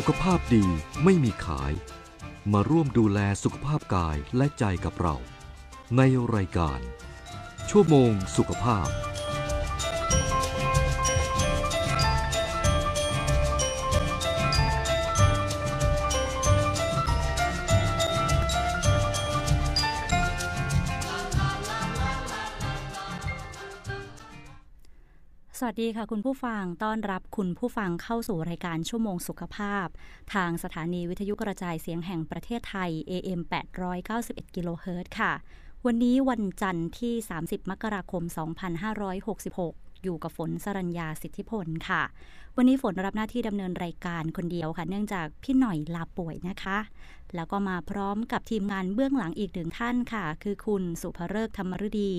สุขภาพดีไม่มีขายมาร่วมดูแลสุขภาพกายและใจกับเราในรายการชั่วโมงสุขภาพสวัสดีค่ะคุณผู้ฟังต้อนรับคุณผู้ฟังเข้าสู่รายการชั่วโมงสุขภาพทางสถานีวิทยุกระจายเสียงแห่งประเทศไทย AM 891 กิโลเฮิรตซ์ค่ะวันนี้วันจันทร์ที่30 มกราคม 2566อยู่กับฝนสรัญญาสิทธิพลค่ะวันนี้ฝนรับหน้าที่ดำเนินรายการคนเดียวค่ะเนื่องจากพี่หน่อยลาป่วยนะคะแล้วก็มาพร้อมกับทีมงานเบื้องหลังอีกหนึ่งท่านค่ะคือคุณสุภฤกษ์ ธรรมฤดี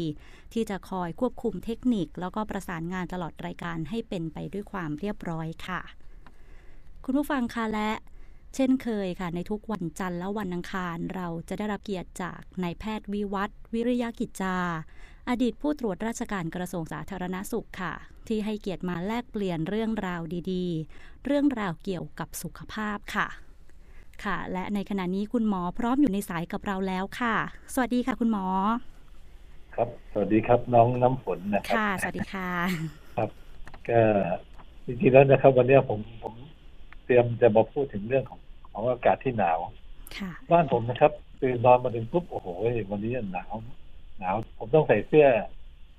ที่จะคอยควบคุมเทคนิคแล้วก็ประสานงานตลอดรายการให้เป็นไปด้วยความเรียบร้อยค่ะคุณผู้ฟังคะและเช่นเคยค่ะในทุกวันจันทร์และวันอังคารเราจะได้รับเกียรติจากนายแพทย์วิวัฒน์ วิริยกิจจาอดีตผู้ตรวจราชการกระทรวงสาธารณสุขค่ะที่ให้เกียรติมาแลกเปลี่ยนเรื่องราวดีๆเรื่องราวเกี่ยวกับสุขภาพค่ะค่ะและในขณะนี้คุณหมอพร้อมอยู่ในสายกับเราแล้วค่ะสวัสดีค่ะคุณหมอครับสวัสดีครับน้องน้ำฝนนะครับค่ะสวัสดีค่ะครับก็จริงๆแล้วนะครับวันนี้ผมเตรียมจะมาพูดถึงเรื่องของอากาศที่หนาวค่ะบ้านผมนะครับตื่นนอนมาถึงปุ๊บโอ้โหวันนี้หนาวผมต้องใส่เสื้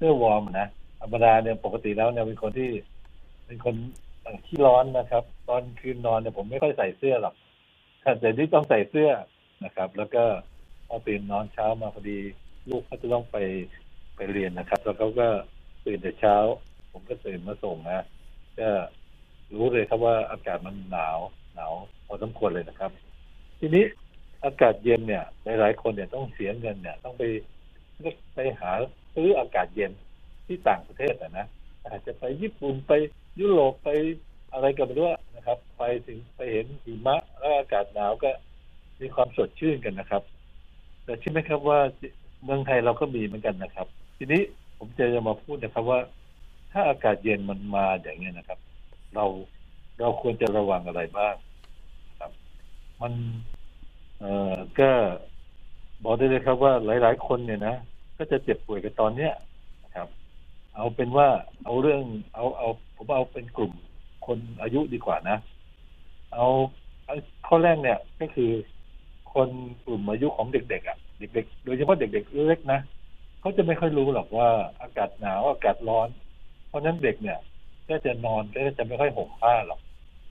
อวอร์มนะธรรมดาเนี่ยปกติแล้วเนี่ยเป็นคนที่ร้อนนะครับตอนคืนนอนเนี่ยผมไม่ค่อยใส่เสื้อหรอกแต่ที่ต้องใส่เสื้อนะครับแล้วก็พอตื่นนอนเช้ามาพอดีลูกเขาจะต้องไปเรียนนะครับแล้วเขาก็ตื่นแต่เช้าผมก็ตื่นมาส่งนะก็รู้เลยครับว่าอากาศมันหนาวพอสมควรเลยนะครับทีนี้อากาศเย็นเนี่ยหลายๆคนเนี่ยต้องเสียเงินเนี่ยต้องไปหาซื้ออากาศเย็นที่ต่างประเทศนะอาจจะไปญี่ปุ่นไปยุโรปไปอะไรกันไปด้วยนะครับไปถึงไปเห็นหิมะแล้วอากาศหนาวก็มีความสดชื่นกันนะครับแต่ใช่ไหมครับว่าเมืองไทยเราก็มีเหมือนกันนะครับทีนี้ผมจะมาพูดนะครับว่าถ้าอากาศเย็นมันมาอย่างเงี้ยนะครับเราควรจะระวังอะไรบ้างครับมันก็บอกได้เลยครับว่าหลายๆคนเนี่ยนะก็จะเจ็บป่วยกันตอนเนี้ยครับเอาเป็นว่าเอาเรื่องเอาผมเอาเป็นกลุ่มคนอายุดีกว่านะเอาข้อแรกเนี่ยก็คือคนกลุ่มอายุของเด็กๆอ่ะเด็กๆโดยเฉพาะเด็กๆเล็กนะเขาจะไม่ค่อยรู้หรอกว่าอากาศหนาวอากาศร้อนเพราะนั้นเด็กเนี่ยก็จะนอนก็จะไม่ค่อยห่มผ้าหรอก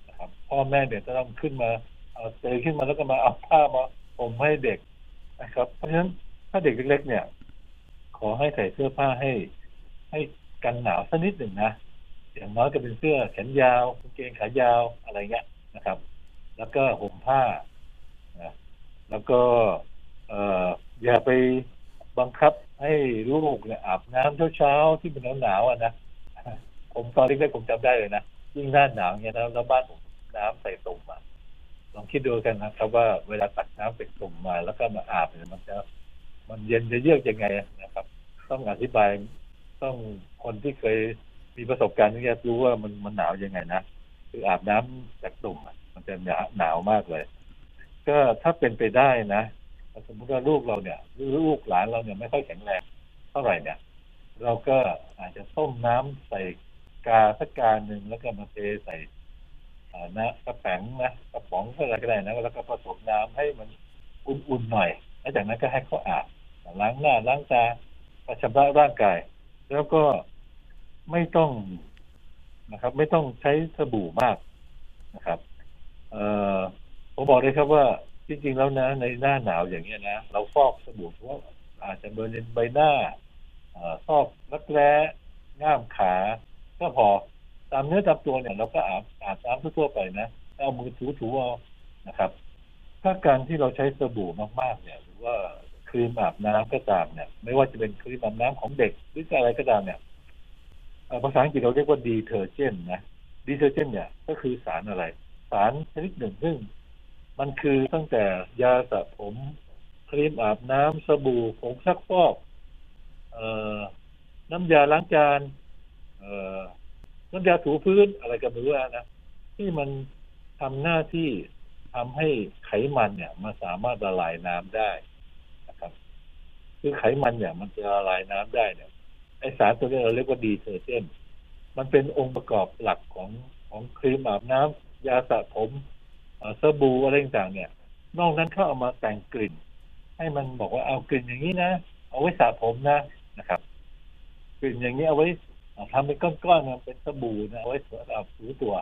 นะครับพ่อแม่เนี่ยจะต้องขึ้นมาเอาเตยขึ้นมาแล้วก็มาเอาผ้ามาห่มให้เด็กนะครับเพราะฉะนั้นถ้าเด็กเล็กๆเนี่ยขอให้ใส่เสื้อผ้าให้กันหนาวสักนิดหนึ่งนะอย่างน้อยก็เป็นเสื้อแขนยาวกางเกงขายาวอะไรเงี้ยนะครับแล้วก็ห่มผ้านะแล้วก็อย่าไปบังคับให้ลูกเนี่ยอาบน้ำเช้าๆที่เป็นหนาวๆอ่ะนะผมตอนเด็กๆผมจำได้เลยนะยิ่งหน้าหนาวเนี่ยแล้วบ้านผมน้ำใส่ตุ่มมาลองคิดดูกันนะครับว่าเวลาตักน้ำใส่ตุ่มมาแล้วก็มาอาบเนี่ยมันเย็นจะเยือกยังไงนะครับต้องอธิบายต้องคนที่เคยมีประสบการณ์ที่จะรู้ว่ามันหนาวยังไงนะคืออาบน้ำจากตุ่มมันจะหนาวมากเลยก็ถ้าเป็นไปได้นะสมมติว่าลูกเราเนี่ยลูกหลานเราเนี่ยไม่ค่อยแข็งแรงเท่าไหร่เนี่ยเราก็อาจจะต้มน้ำใส่กาสักกาหนึ่งแล้วก็มาเทใส่นะกระแป๋งนะกระป๋องอะไรก็ได้นะแล้วก็ผสมน้ำให้มันอุ่นๆหน่อยแล้วจากนั้นก็ให้เขาอาบล้างหน้าล้างตาชำระร่างกายแล้วก็ไม่ต้องนะครับไม่ต้องใช้สบู่มากนะครับผมบอกเลยครับว่าจริงๆแล้วนะในหน้าหนาวอย่างเงี้ยนะเราฟอกสบู่เพราะอาจจะบริเวณใบหน้าฟอกรักแร้ง่ามขาก็พอตามเนื้อตามตัวเนี่ยเราก็อาบน้ำทั่วไปนะเอามือถูๆเอานะครับถ้าการที่เราใช้สบู่มากๆเนี่ยหรือว่าครีมอาบน้ำก็ตามเนี่ยไม่ว่าจะเป็นครีมอาบน้ำของเด็กหรืออะไรก็ตามเนี่ยภาษาอังกฤษเราเรียกว่าดีเทอร์เจนนะดีเทอร์เจนเนี่ยก็คือสารอะไรสารชนิดหนึ่งซึ่งมันคือตั้งแต่ยาสระผมครีมอาบน้ำสบู่ผงซักฟอกน้ำยาล้างจานน้ำยาถูพื้นอะไรก็ไม่รู้นะที่มัน ทำหน้าที่ทำให้ไขมันเนี่ยมันสามารถละลายน้ำได้นะครับคือไขมันเนี่ยมันจะละลายน้ำได้เนี่ยไอสารตัวนี้เราเรียกว่าดีเทอร์เจนต์มันเป็นองค์ประกอบหลักของครีมอาบน้ำยาสระผมสบู่อะไรต่างๆเนี่ยนอกนั้นเขาเอามาแต่งกลิ่นให้มันบอกว่าเอากลิ่นอย่างนี้นะเอาไว้สระผมนะครับกลิ่นอย่างนี้เอาไว้ทำเป็นก้อนๆเป็นสบู่นะเอาไว้สำหรับถูตัว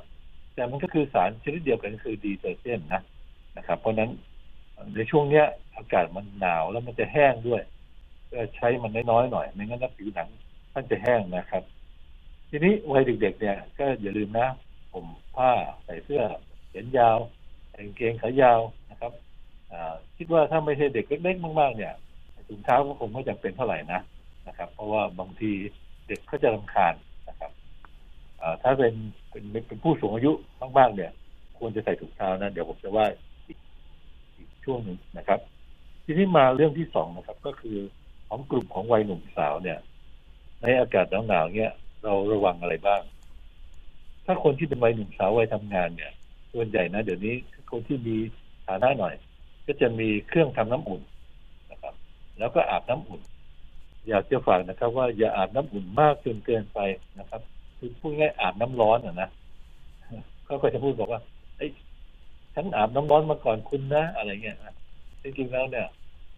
แต่มันก็คือสารชนิดเดียวกันคือดีเทอร์เจนต์นะครับเพราะนั้นในช่วงเนี้ยอากาศมันหนาวแล้วมันจะแห้งด้วยก็ใช้มันน้อยๆหน่อยไม่งั้นแล้วผิวหนังมันจะแห้งนะครับทีนี้วัยเด็กๆเนี่ยก็อย่าลืมนะผมผ้าใส่เสื้อแขนยาวกางเกงขายาวนะครับคิดว่าถ้าไม่ใช่เด็กเล็กๆมากๆเนี่ยถุงเท้าก็คงไม่จำเป็นเท่าไหร่นะครับเพราะว่าบางทีเด็กเขาจะรำคาญนะครับถ้าเป็นผู้สูงอายุมากๆเนี่ยควรจะใส่ถุงเท้านะเดี๋ยวผมจะว่าอีกช่วงนึงนะครับทีนี้มาเรื่องที่สองนะครับก็คือของกลุ่มของวัยหนุ่มสาวเนี่ยในอากาศหนาวๆเนี่ยเราระวังอะไรบ้างถ้าคนที่เป็นวัยหนุ่มสาววัยทำงานเนี่ยส่วนใหญ่นะเดี๋ยวนี้คนที่มีฐานะหน่อยก็จะมีเครื่องทำน้ำอุ่นนะครับแล้วก็อาบน้ำอุ่นอยากจะฝากนะครับว่าอย่าอาบน้ำอุ่นมากจนเกินไปนะครับคือพูดง่ายอาบน้ำร้อนนะเขาก็จะพูดบอกว่าไอ้ฉันอาบน้ำร้อนมาก่อนคุณนะอะไรเงี้ยนะจริงๆแล้วเนี่ย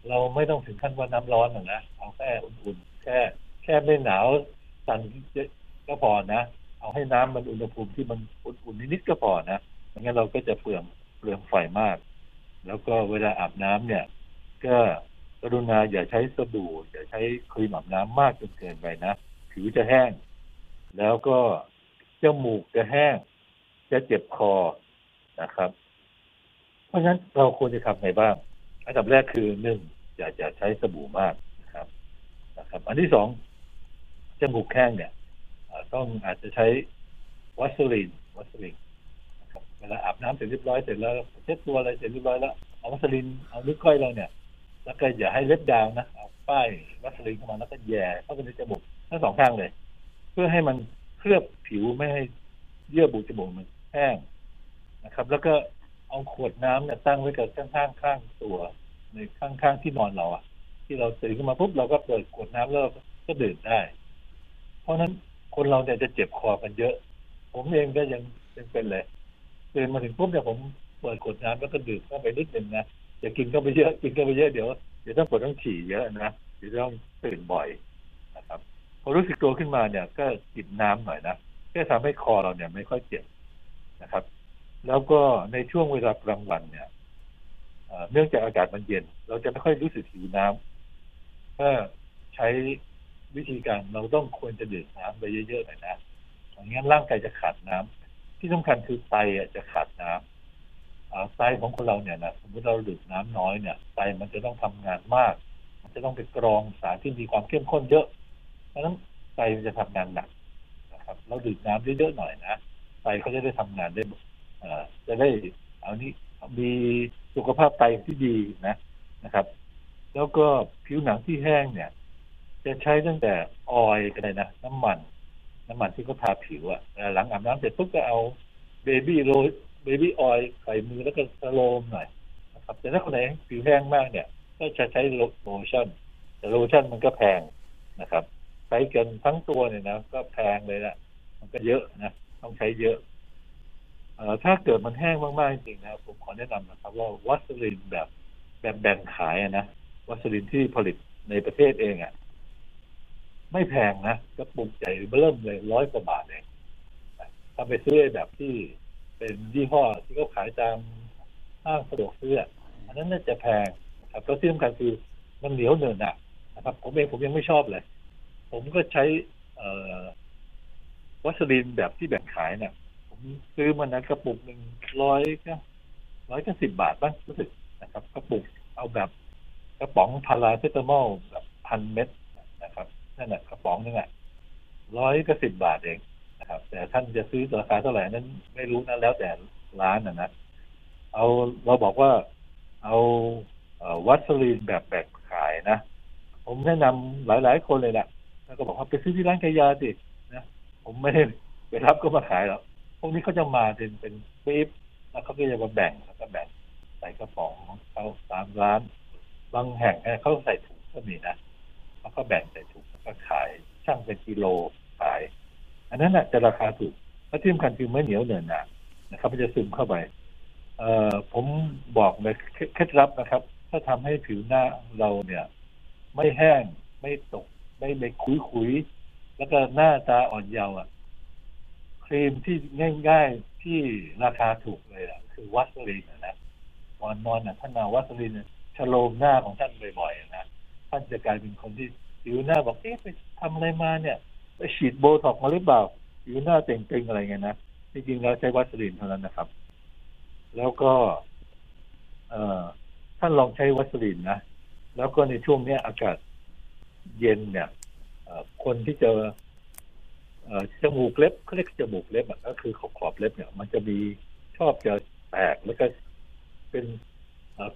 เราไม่ต้องถึงขั้นว่าน้ำร้อนนะเอาแค่อุ่นๆแค่ไม่หนาวสั่นก็พอนะเอาให้น้ำมันอุณหภูมิที่มันอุ่นๆนิดๆก็พอนะไม่งั้นเราก็จะเปลืองไฟมากแล้วก็เวลาอาบน้ำเนี่ยก็กรุณาอย่าใช้สบู่อย่าใช้ครีมอาบน้ำมากจนเกินไปนะผิวจะแห้งแล้วก็จมูกจะแห้งจะเจ็บคอนะครับเพราะฉะนั้นเราควรจะทำไงบ้างอันดับแรกคือหนึ่งอย่าใช้สบู่มากนะครับอันที่สองจมูกแห้งเนี่ยต้องอาจจะใช้วัสลินนะครับเวลาอาบน้ำเสร็จเรียบร้อยเสร็จแล้วเช็ดตัวอะไรเสร็จเรียบร้อยแล้วเอาวัสลินเอานิ้วก้อยเราเนี่ยแล้วก็อย่าให้เล็บยาวนะเอาป้ายวัสลินเข้ามาแล้วก็แย่เข้าไปในจมูกทั้งสองข้างเลยเพื่อให้มันเคลือบผิวไม่ให้เยื่อบุจมูกมันแห้งนะครับแล้วก็เอาขวดน้ำเนี่ยตั้งไว้กับข้างตัวในข้างที่นอนเราอ่ะที่เราตื่นขึ้นมาปุ๊บเราก็เปิดขวดน้ำแล้วก็ดื่มได้เพราะนั้นคนเราเนี่ยจะเจ็บคอกันเยอะผมเองก็ยังเป็นเลยตื่นมาถึงปุ๊บเนี่ยผมเปิดขวดน้ำแล้วก็ดื่มเข้าไปนิดนึงนะอย่ากินเข้าไปเยอะกินเข้าไปเยอะเดี๋ยวต้องปวดต้องฉี่เยอะนะเดี๋ยวต้องตื่นบ่อยนะครับพอรู้สึกตัวขึ้นมาเนี่ยก็จิบน้ำหน่อยนะเพื่อทำให้คอเราเนี่ยไม่ค่อยเจ็บนะครับแล้วก็ในช่วงเวลากลางวันเนี่ยเนื่องจากอากาศมันเย็นเราจะไม่ค่อยรู้สึกหิวน้ำถ้าใช้วิธีการเราต้องควรจะดื่มน้ำไปเยอะๆหน่อยนะอย่างงั้นร่างกายจะขาดน้ำที่สำคัญคือไตจะขาดน้ำไตของคนเราเนี่ยนะสมมติเราดื่มน้ำน้อยเนี่ยไตมันจะต้องทำงานมากมันจะต้องไปกรองสารที่มีความเข้มข้นเยอะเพราะนั้นไตมันจะทำงานหนักนะครับเราดื่มน้ำเยอะๆหน่อยนะไตเขาจะได้ทำงานได้จะได้เอานี้มีสุขภาพไตที่ดีนะครับแล้วก็ผิวหนังที่แห้งเนี่ยจะใช้ตั้งแต่ออยล์อะไรนะน้ำมันที่เขาทาผิวอ่ะหลังอาบน้ำเสร็จปุ๊บก็เอาเบบี้ออยล์ใส่มือแล้วก็สโลมหน่อยนะครับแต่ถ้าคนไหนผิวแห้งมากเนี่ยก็จะใช้โลชั่นแต่โลชั่นมันก็แพงนะครับใช้กันทั้งตัวเนี่ยนะก็แพงเลยนะมันก็เยอะนะต้องใช้เยอะถ้าเกิดมันแห้งมากๆจริงๆนะผมขอแนะนำนะครับว่าวัสลินแบบแบ่งขายนะวัสลินที่ผลิตในประเทศเองอ่ะไม่แพงนะกระปุกใหญ่เริ่มเลย100 กว่าบาทเองถ้าไปซื้อแบบที่เป็นยี่ห้อที่เขาขายตามห้างสะดวกซื้ออันนั้นน่าจะแพงครับแล้วที่สำคัญคือมันเหนียวเหนอะนะครับผมยังไม่ชอบเลยผมก็ใช้วัสลินแบบที่แบ่งขายเนี่ยซื้อมันนะกระปุกหนึ่ง110 บาทบ้างรู้สึกนะครับกระปุกเอาแบบกระป๋องพาราเซตามอลแบบ1,000 เม็ดนะครับนั่นแหละกระป๋องนึงอ่ะ110 บาทเองนะครับแต่ท่านจะซื้อราคาเท่าไหร่นั้นไม่รู้นะแล้วแต่ร้านนะเอาเราบอกว่าเอาวัสลีนแบบแบกขายนะผมแนะนำหลายๆคนเลยแหละแล้วก็บอกว่าไปซื้อที่ร้านขายยาสินะผมไม่ได้ไปรับก็มาขายหรอกพวกนี้เขาจะมาเป็นปี๊บ แล้วเขาก็จะมาแบ่งแล้วก็แบ่งใส่กระป๋องเขาตามร้านบางแห่งเขาใส่ถุงก็มีนะแล้วก็แบ่งใส่ถุงแล้วก็ขายช่างเป็นกิโลขายอันนั้นแหละจะราคาถูกและที่สำคัญคือไม่เหนียวเหนอะหนะนะครับมันจะซึมเข้าไปผมบอกเลยเคล็ดลับนะครับถ้าทำให้ผิวหน้าเราเนี่ยไม่แห้งไม่ตกไม่คุยๆแล้วก็หน้าตาอ่อนเยาว์ครีมที่ง่ายๆที่ราคาถูกเลยอ่ะคือวัสลีนนะนอนท่านเอาวัสลีนชโลมหน้าของท่านบ่อยๆนะท่านจะกลายเป็นคนที่ผิวหน้าบอกเอ๊ะไปทำอะไรมาเนี่ยไปฉีดโบท็อกมาหรือเปล่าผิวหน้าเต่งตึงอะไรเงี้ยนะจริงๆแล้วใช้วัสลีนเท่านั้นนะครับแล้วก็ท่านลองใช้วัสลีนนะแล้วก็ในช่วงนี้อากาศเย็นเนี่ยคนที่เจอจมูกเล็บเขาเรียกจมูกเล็บก็คือขอบเล็บเนี่ยมันจะมีชอบจะแตกแล้วก็เป็น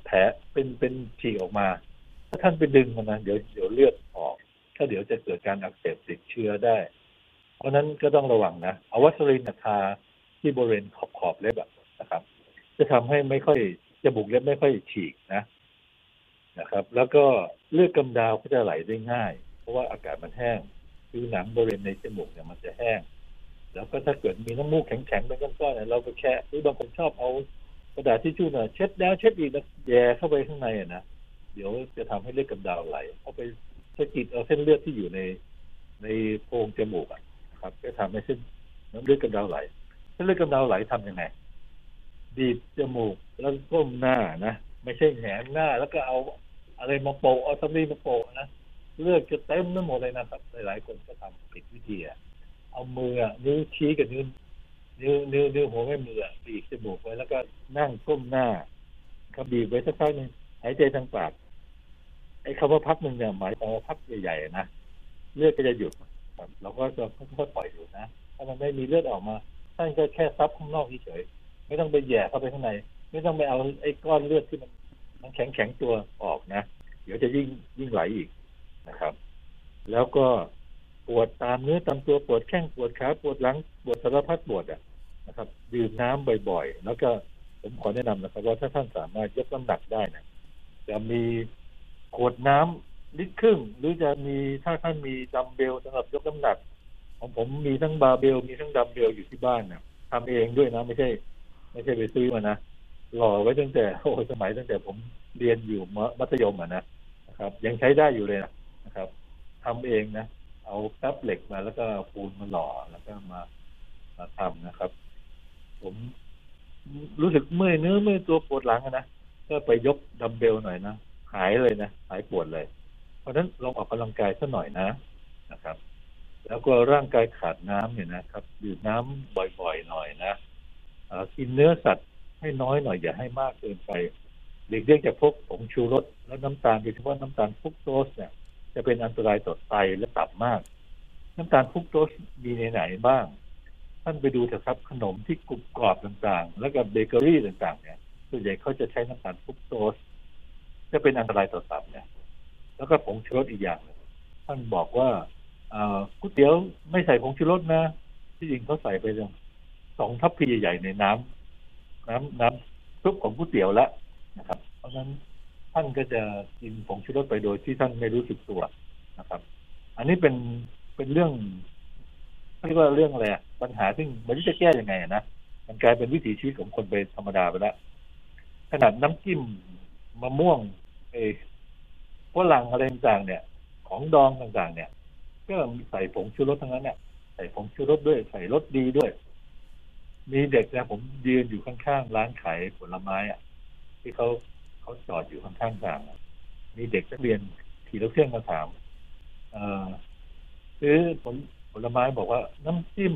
แผลเป็นฉีกออกมาถ้าท่านไปดึงมันนะเดี๋ยวเลือดออกถ้าเดี๋ยวจะเกิดการอักเสบติดเชื้อได้เพราะนั้นก็ต้องระวังนะเอาวัสลีนทาที่บริเวณขอบเล็บนะครับจะทำให้ไม่ค่อยจมูกเล็บไม่ค่อยฉีกนะครับแล้วก็เลือดกำดาวก็จะไหลได้ง่ายเพราะว่าอากาศมันแห้งผิวหนังบริเวณในจมูกเนี่ยมันจะแห้งแล้วก็ถ้าเกิดมีน้ำมูกแข็งๆเป็นก้อนๆเนี่ยเราไปแคะหรือบางคนชอบเอากระดาษทิชชู่เนี่ยเช็ดแล้วเช็ดอีกแล้วแย่เข้าไปข้างในนะเดี๋ยวจะทำให้เลือดกำดาวไหลเข้าไปสะกิดเอาเส้นเลือดที่อยู่ในโพรงจมูกนะครับจะทำให้เส้นน้ำเลือดกำดาวไหลเส้นเลือดกำดาวไหลทำยังไงบีบจมูกแล้วก้มหน้านะไม่ใช่แหงหน้าแล้วก็เอาอะไรมาโปะเอาสำลีมาโปะนะเลือดจะเต็มทั้งหมดเลยนะครับหลายๆคนก็ทำผิดวิธีเอามือนิ้วชี้กับนิ้วหัวแม่มือบีบจมูกไว้แล้วก็นั่งก้มหน้าก็บีบไว้สักพักนึงหายใจทางปากไอ้คำว่าพักนึงเนี่ยหมายถึงพักใหญ่ๆนะเลือดก็จะหยุดเราก็จะค่อยๆปล่อยอยู่นะถ้ามันไม่มีเลือดออกมาท่านก็แค่ซับข้างนอกเฉยๆไม่ต้องไปแย่เข้าไปข้างในไม่ต้องไปเอาไอ้ก้อนเลือดที่มันแข็งตัวออกนะเดี๋ยวจะยิ่งไหลอีกนะครับแล้วก็ปวดตามเนื้อตามตัวปวดแข้งปวดขาปวดหลังปวดสารพัดปวดนะครับดื่มน้ำบ่อยๆแล้วก็ผมขอแนะนำนะครับว่าถ้าท่านสามารถยกน้ำหนักได้นะจะมีขวดน้ำลิตรครึ่งหรือจะมีถ้าท่านมีดัมเบลสำหรับยกน้ำหนักของผมมีทั้งบาร์เบลมีทั้งดัมเบลอยู่ที่บ้านนะทำเองด้วยนะไม่ใช่ไปซื้อมานะหล่อไว้ตั้งแต่สมัยตั้งแต่ผมเรียนอยู่มัธยมนะครับยังใช้ได้อยู่เลยนะครับทำเองนะเอาแป๊บเหล็กมาแล้วก็ปูนมาหล่อแล้วก็มาทำนะครับผมรู้สึกเมื่อยเนื้อเมื่อยตัวปวดหลังนะก็ไปยกดัมเบลหน่อยนะหายเลยนะหายปวดเลยเพราะนั้นลองออกกำลังกายสักหน่อยนะครับแล้วก็ร่างกายขาดน้ำเนี่ยนะครับดื่มน้ำบ่อยๆหน่อยนะกินเนื้อสัตว์ให้น้อยหน่อยอย่าให้มากเกินไปเด็กเลี่ยงจากพวกผงชูรสแล้วน้ำตาลโดยเฉพาะน้ำตาลฟรุกโตสเนี่ยจะเป็นอันตรายต่อไตและตับมากน้ำตาลฟรุกโตสมีในไหนบ้างท่านไปดูเถอะครับขนมที่กรุบกรอบต่างๆแล้วก็เบเกอรี่ต่างๆเนี่ยส่วนใหญ่เขาจะใช้น้ำตาลฟรุกโตสจะเป็นอันตรายต่อตับเนี่ยแล้วก็ผงชูรสอีกอย่างท่านบอกว่าก๋วยเตี๋ยวไม่ใส่ผงชูรสนะที่จริงเขาใส่ไปถึง2 ทัพพีใหญ่ๆในน้ำซุปของก๋วยเตี๋ยวละนะครับเพราะฉะนั้นท่านก็จะกินผงชูรสไปโดยที่ท่านไม่รู้สึกตัวนะครับอันนี้เป็นเรื่องเรียกว่าเรื่องอะไรปัญหาซึ่งไม่รู้จะแก้ยังไงนะมันกลายเป็นวิถีชีวิตของคนไปธรรมดาไปแล้วขนาดน้ำจิ้มมะม่วงฝรั่งอะไรต่างๆเนี่ยของดองต่างๆเนี่ยก็ใส่ผงชูรสทั้งนั้นเนี่ยใส่ผงชูรสด้วยใส่รสดีด้วยมีเด็กนะผมยืนอยู่ข้างๆร้านขายผลไม้ที่เขาจอดอยู่ข้างๆทางมีเด็กนักเรียนขี่รถเครื่องมาถามซื้อผลไม้บอกว่าน้ำจิ้ม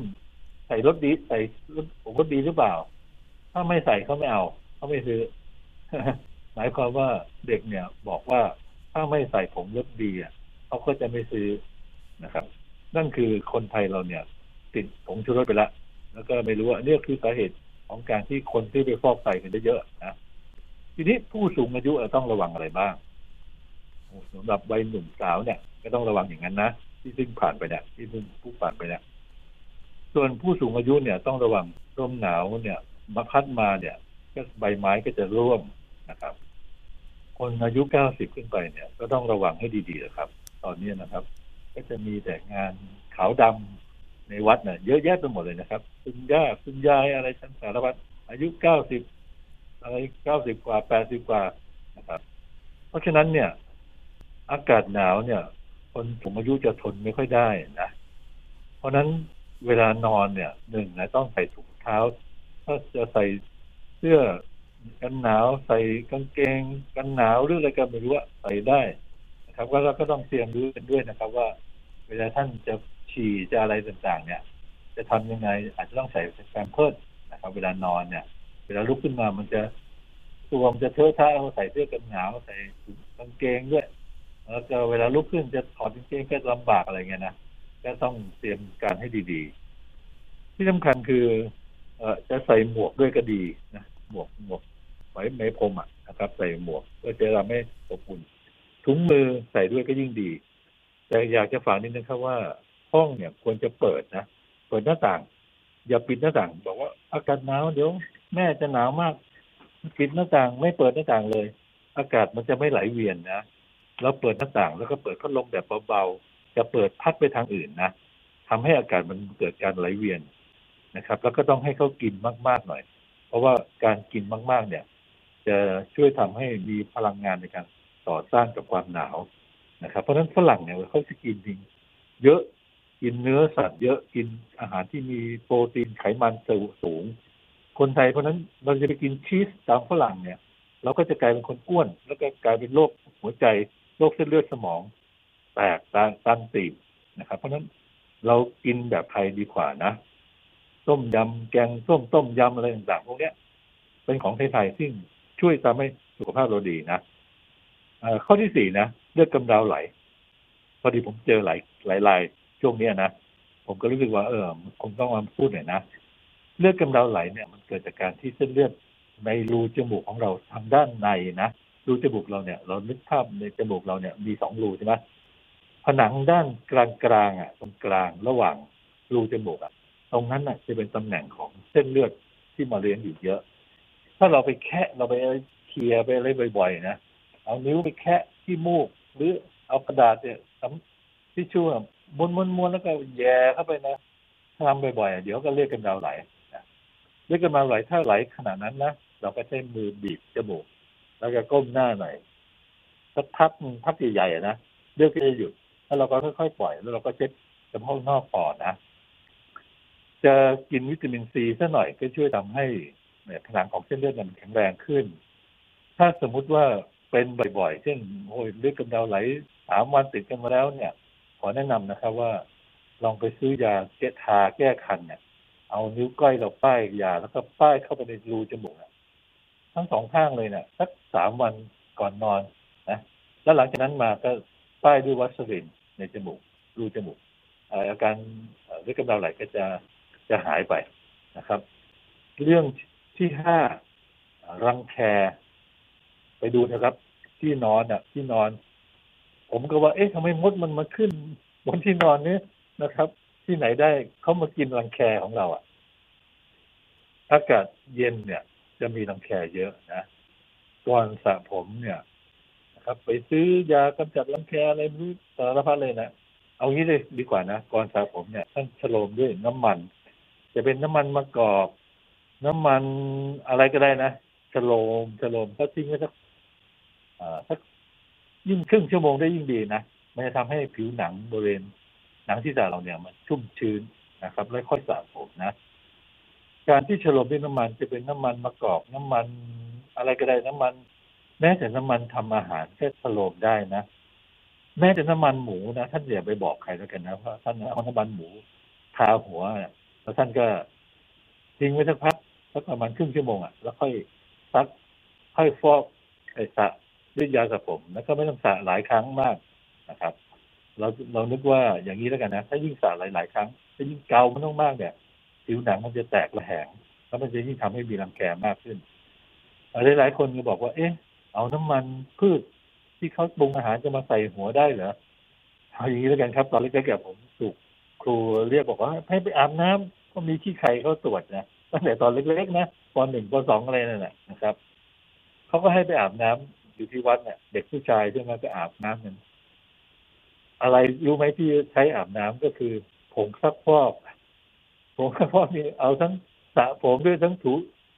ใส่รสดีใส่ผมก็ดีหรือเปล่าถ้าไม่ใส่เขาไม่เอาเขาไม่ซื้อ หมายความว่าเด็กเนี่ยบอกว่าถ้าไม่ใส่ผมรสดีเขาก็จะไม่ซื้อนะครับนั่นคือคนไทยเราเนี่ยติดผงชูรสไปละแล้วก็ไม่รู้ว่านี่คือสาเหตุของการที่คนที่ไปฟอกไตกันเยอะนะทีนี้ผู้สูงอายุต้องระวังอะไรบ้างสำหรับวัยหนุ่มสาวเนี่ยก็ต้องระวังอย่างนั้นนะที่ซึ่งผ่านไปเนี่ยที่ซึ่งผู้ผ่านไปเนี่ยส่วนผู้สูงอายุเนี่ยต้องระวังลมหนาวเนี่ยมาพัดมาเนี่ย ก็ใบไม้ก็จะร่วงนะครับคนอายุ90ขึ้นไปเนี่ยก็ต้องระวังให้ดีๆนะครับตอนนี้นะครับก็จะมีแต่งานขาวดำในวัดเนี่ยเยอะแยะไปหมดเลยนะครับคุณย่าคุณยายอะไรชั้นสารวัตรอายุ90อะไร90กว่า80กว่านะครับเพราะฉะนั้นเนี่ยอากาศหนาวเนี่ยคนสูงอายุจะทนไม่ค่อยได้นะเพราะนั้นเวลานอนเนี่ย1นะต้องใส่ถุงเท้าถ้าจะใส่เสื้อกันหนาวใส่กางเกงกันหนาวหรืออะไรก็ไม่รู้ว่าใส่ได้นะครับก็เราก็ต้องเตรียมรู้กันด้วยนะครับว่าเวลาท่านจะฉี่จะอะไรต่างๆเนี่ยจะทำยังไงอาจจะต้องใส่แพมเพิร์สนะครับเวลานอนเนี่ยเวลาลุกขึ้นมามันจะตัวมันจะเทอะทะเราใส่เสื้อกันหนาวใส่กางเกงด้วยแล้วก็เวลาลุกขึ้นจะถอดกางเกงก็ลำบากอะไรเงี้ยนะก็ต้องเตรียมการให้ดีๆที่สำคัญคือจะใส่หมวกด้วยก็ดีนะหมวกไว้ในผมอ่ะนะครับใส่หมวกเพื่อจะทำให้อบอุ่นถุงมือใส่ด้วยก็ยิ่งดีแต่อยากจะฝากนิดนึงครับว่าห้องเนี่ยควรจะเปิดนะเปิดหน้าต่างอย่าปิดหน้าต่างบอกว่าอากาศหนาวเดี๋ยวแม่จะหนาวมากปิดหน้าต่างไม่เปิดหน้าต่างเลยอากาศมันจะไม่ไหลเวียนนะเราเปิดหน้าต่างแล้วก็เปิดพัดลมแบบเบาๆจะเปิดพัดไปทางอื่นนะทำให้อากาศมันเกิดการไหลเวียนนะครับแล้วก็ต้องให้เขากินมากๆหน่อยเพราะว่าการกินมากๆเนี่ยจะช่วยทำให้มีพลังงานในการต่อต้านกับความหนาวนะครับเพราะฉะนั้นฝรั่งเนี่ยเขาจะกินจริงเยอะกินเนื้อสัตว์เยอะกินอาหารที่มีโปรตีนไขมันสูงคนไทยเพราะนั้นเราจะไปกินชีสตามฝรั่งเนี่ยเราก็จะกลายเป็นคนอ้วนแล้วก็กลายเป็นโรคหัวใจโรคเส้นเลือดสมองแตกตันตีบนะครับเพราะนั้นเรากินแบบไทยดีกว่านะต้มยำแกงส้มต้มยำอะไรต่างๆพวกนี้เป็นของไทยๆซึ่งช่วยทำให้สุขภาพเราดีนะข้อที่ 4นะเลือดกำเดาไหลพอดีผมเจอหลายๆช่วงนี้นะผมก็รู้สึกว่าคงต้องมาพูดหน่อยนะเลือดกำเดาไหลเนี่ยมันเกิดจากการที่เส้นเลือดในรูจมูกของเราทางด้านในนะรูจมูกเราเนี่ยเรานึกภาพในจมูกเราเนี่ยมี2รูใช่ไหมผนังด้านกลางๆอ่ะตรงกลางระหว่างรูจมูกอ่ะตรงนั้นน่ะจะเป็นตำแหน่งของเส้นเลือดที่มาเลี้ยงอยู่เยอะถ้าเราไปแคะเราไปเคลียไปอะไรบ่อยๆนะเอานิ้วไปแคะที่มูกหรือเอากระดาษเนี่ยทิชชู่ม้วนๆแล้วก็แย่เข้าไปนะทำบ่อยๆเดี๋ยวก็เลือดกำเดาไหลเลือดกำเดาไหลถ้าไหลขนาดนั้นนะเราก็ใช้มือบีบจมูกแล้วก็ก้มหน้าหน่อยสักพักใหญ่ๆนะเลือดก็จะหยุดแล้วเราก็ค่อยๆปล่อยแล้วเราก็เช็ดกระเพาะนอกก่อนนะจะกินวิตามินซีซะหน่อยก็ช่วยทำให้ผนังของเส้นเลือดมันแข็งแรงขึ้นถ้าสมมุติว่าเป็นบ่อยๆเช่นโอ้ยเลือดกำเดาไหล3วันติดกันมาแล้วเนี่ยขอแนะนำนะครับว่าลองไปซื้อยาแก้ทาแก้คันเนี่ยเอานิ้วก้อยเราป้ายยาแล้วก็ป้ายเข้าไปในรูจมูกนะทั้ง2ข้างเลยเนี่ยสัก3วันก่อนนอนนะแล้วหลังจากนั้นมาก็ป้ายด้วยวัสลินในจมูกรูจมูกอาการเลือดกำเดาไหลก็จะหายไปนะครับเรื่องที่5รังแคไปดูนะครับที่นอนผมก็ว่าเอ๊ะทำไมมดมันมาขึ้นบนที่นอนนี้นะครับที่ไหนได้เขามากินรังแคของเราอ่ะอากาศเย็นเนี่ยจะมีรังแคเยอะนะก่อนสระผมเนี่ยนะครับไปซื้อยากำจัดรังแคอะไรไม่รู้สารพัดเลยนะเอางี้เลยดีกว่านะก่อนสระผมเนี่ยท่านฉโลมด้วยน้ำมันจะเป็นน้ำมันมะกอกน้ำมันอะไรก็ได้นะฉโลมก็ทิ้งไว้สักยิ่งครึ่งชั่วโมงได้ยิ่งดีนะมันจะทำให้ผิวหนังบริเวณหนังศีรษะเราเนี่ยมันชุ่มชื้นนะครับแล้วค่อยสระผมนะการที่ฉโลมด้วยน้ำมันจะเป็นน้ำมันมะกอกน้ำมันอะไรก็ได้น้ำมันแม้แต่น้ำมันทำอาหารก็ฉโลมได้นะแม้แต่น้ำมันหมูนะท่านอย่าไปบอกใครแล้วกันนะเพราะท่านเอาน้ำมันหมูทาหัวแล้วท่านก็ทิ้งไว้สักพักสักประมาณครึ่งชั่วโมงอ่ะแล้วค่อยซักค่อยฟอกสระด้วยยาสระผมแล้วก็ไม่ต้องสระหลายครั้งมากนะครับเรานึกว่าอย่างนี้แล้วกันนะถ้ายิ่งสระหลายครั้งถ้ายิ่งเกามันมากๆเนี่ยผิวหนังมันจะแตกระแหงแล้วมันจะยิ่งทำให้มีรังแคมากขึ้นหลายคนก็บอกว่าเอ๊ะเอาน้ำมันพืชที่เขาปรุงอาหารจะมาใส่หัวได้เหรอเอาอย่างนี้แล้วกันครับตอนแรกๆผมถูกครูเรียกบอกว่าให้ไปอาบน้ำก็มีขี้ไข่เขาตรวจนะ ตั้งแต่ตอนเล็กๆนะป .1 ป .2 อะไรนั่นแหละนะครับเขาก็ให้ไปอาบน้ำอยู่ที่วัดเนี่ยเด็กผู้ชายใช่ไหมไปอาบน้ำกันอะไรรู้ไหมที่ใช้อาบน้ำก็คือผงซักฟอกผงซักฟอกนี่เอาทั้งสระผมด้วยทั้งถู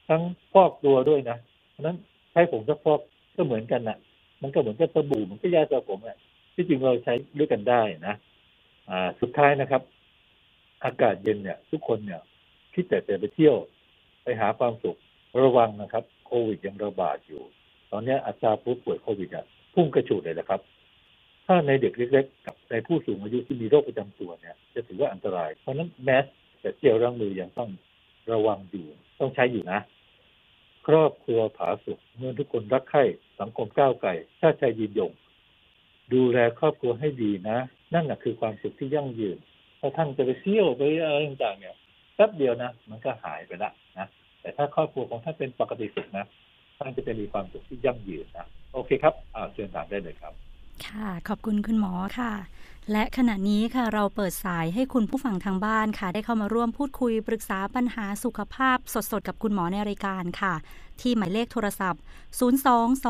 ทั้งฟอกตัวด้วยนะเพราะนั้นใช้ผงซักฟอกก็เหมือนกันนะมันก็เหมือนกับสบู่มันก็ยาสระผมอ่ะที่จริงเราใช้ด้วยกันได้นะสุดท้ายนะครับอากาศเย็นเนี่ยทุกคนเนี่ยคิดแต่ไปเที่ยวไปหาความสุขระวังนะครับโควิดยังระบาดอยู่ตอนนี้อัตราผู้ป่วยโควิดอ่ะพุ่งกระฉูดเลยนะครับถ้าในเด็กเล็กๆกับในผู้สูงอายุที่มีโรคประจำตัวเนี่ยจะถือว่าอันตรายเพราะนั้นแมสแต่เจลล้างมือยังต้องระวังอยู่ต้องใช้อยู่นะครอบครัวผาสุกเมื่อทุกคนรักใคร่สังคมก้าวไกลชาติไทยยืนยงดูแลครอบครัวให้ดีนะนั่นน่ะคือความสุขที่ยั่งยืนถ้าท่านจะไปเที่ยวไปอะไรต่างๆเนี่ยแป๊บเดียวนะมันก็หายไปละนะแต่ถ้าครอบครัวของท่านเป็นปกติสุขนะท่านจะเป็นมีความสุขที่ยั่งยืนนะโอเคครับเชิญถามได้เลยครับค่ะขอบคุณคุณหมอค่ะและขณะนี้ค่ะเราเปิดสายให้คุณผู้ฟังทางบ้านค่ะได้เข้ามาร่วมพูดคุยปรึกษาปัญหาสุขภาพสดๆกับคุณหมอในรายการค่ะที่หมายเลขโทรศัพท์022763888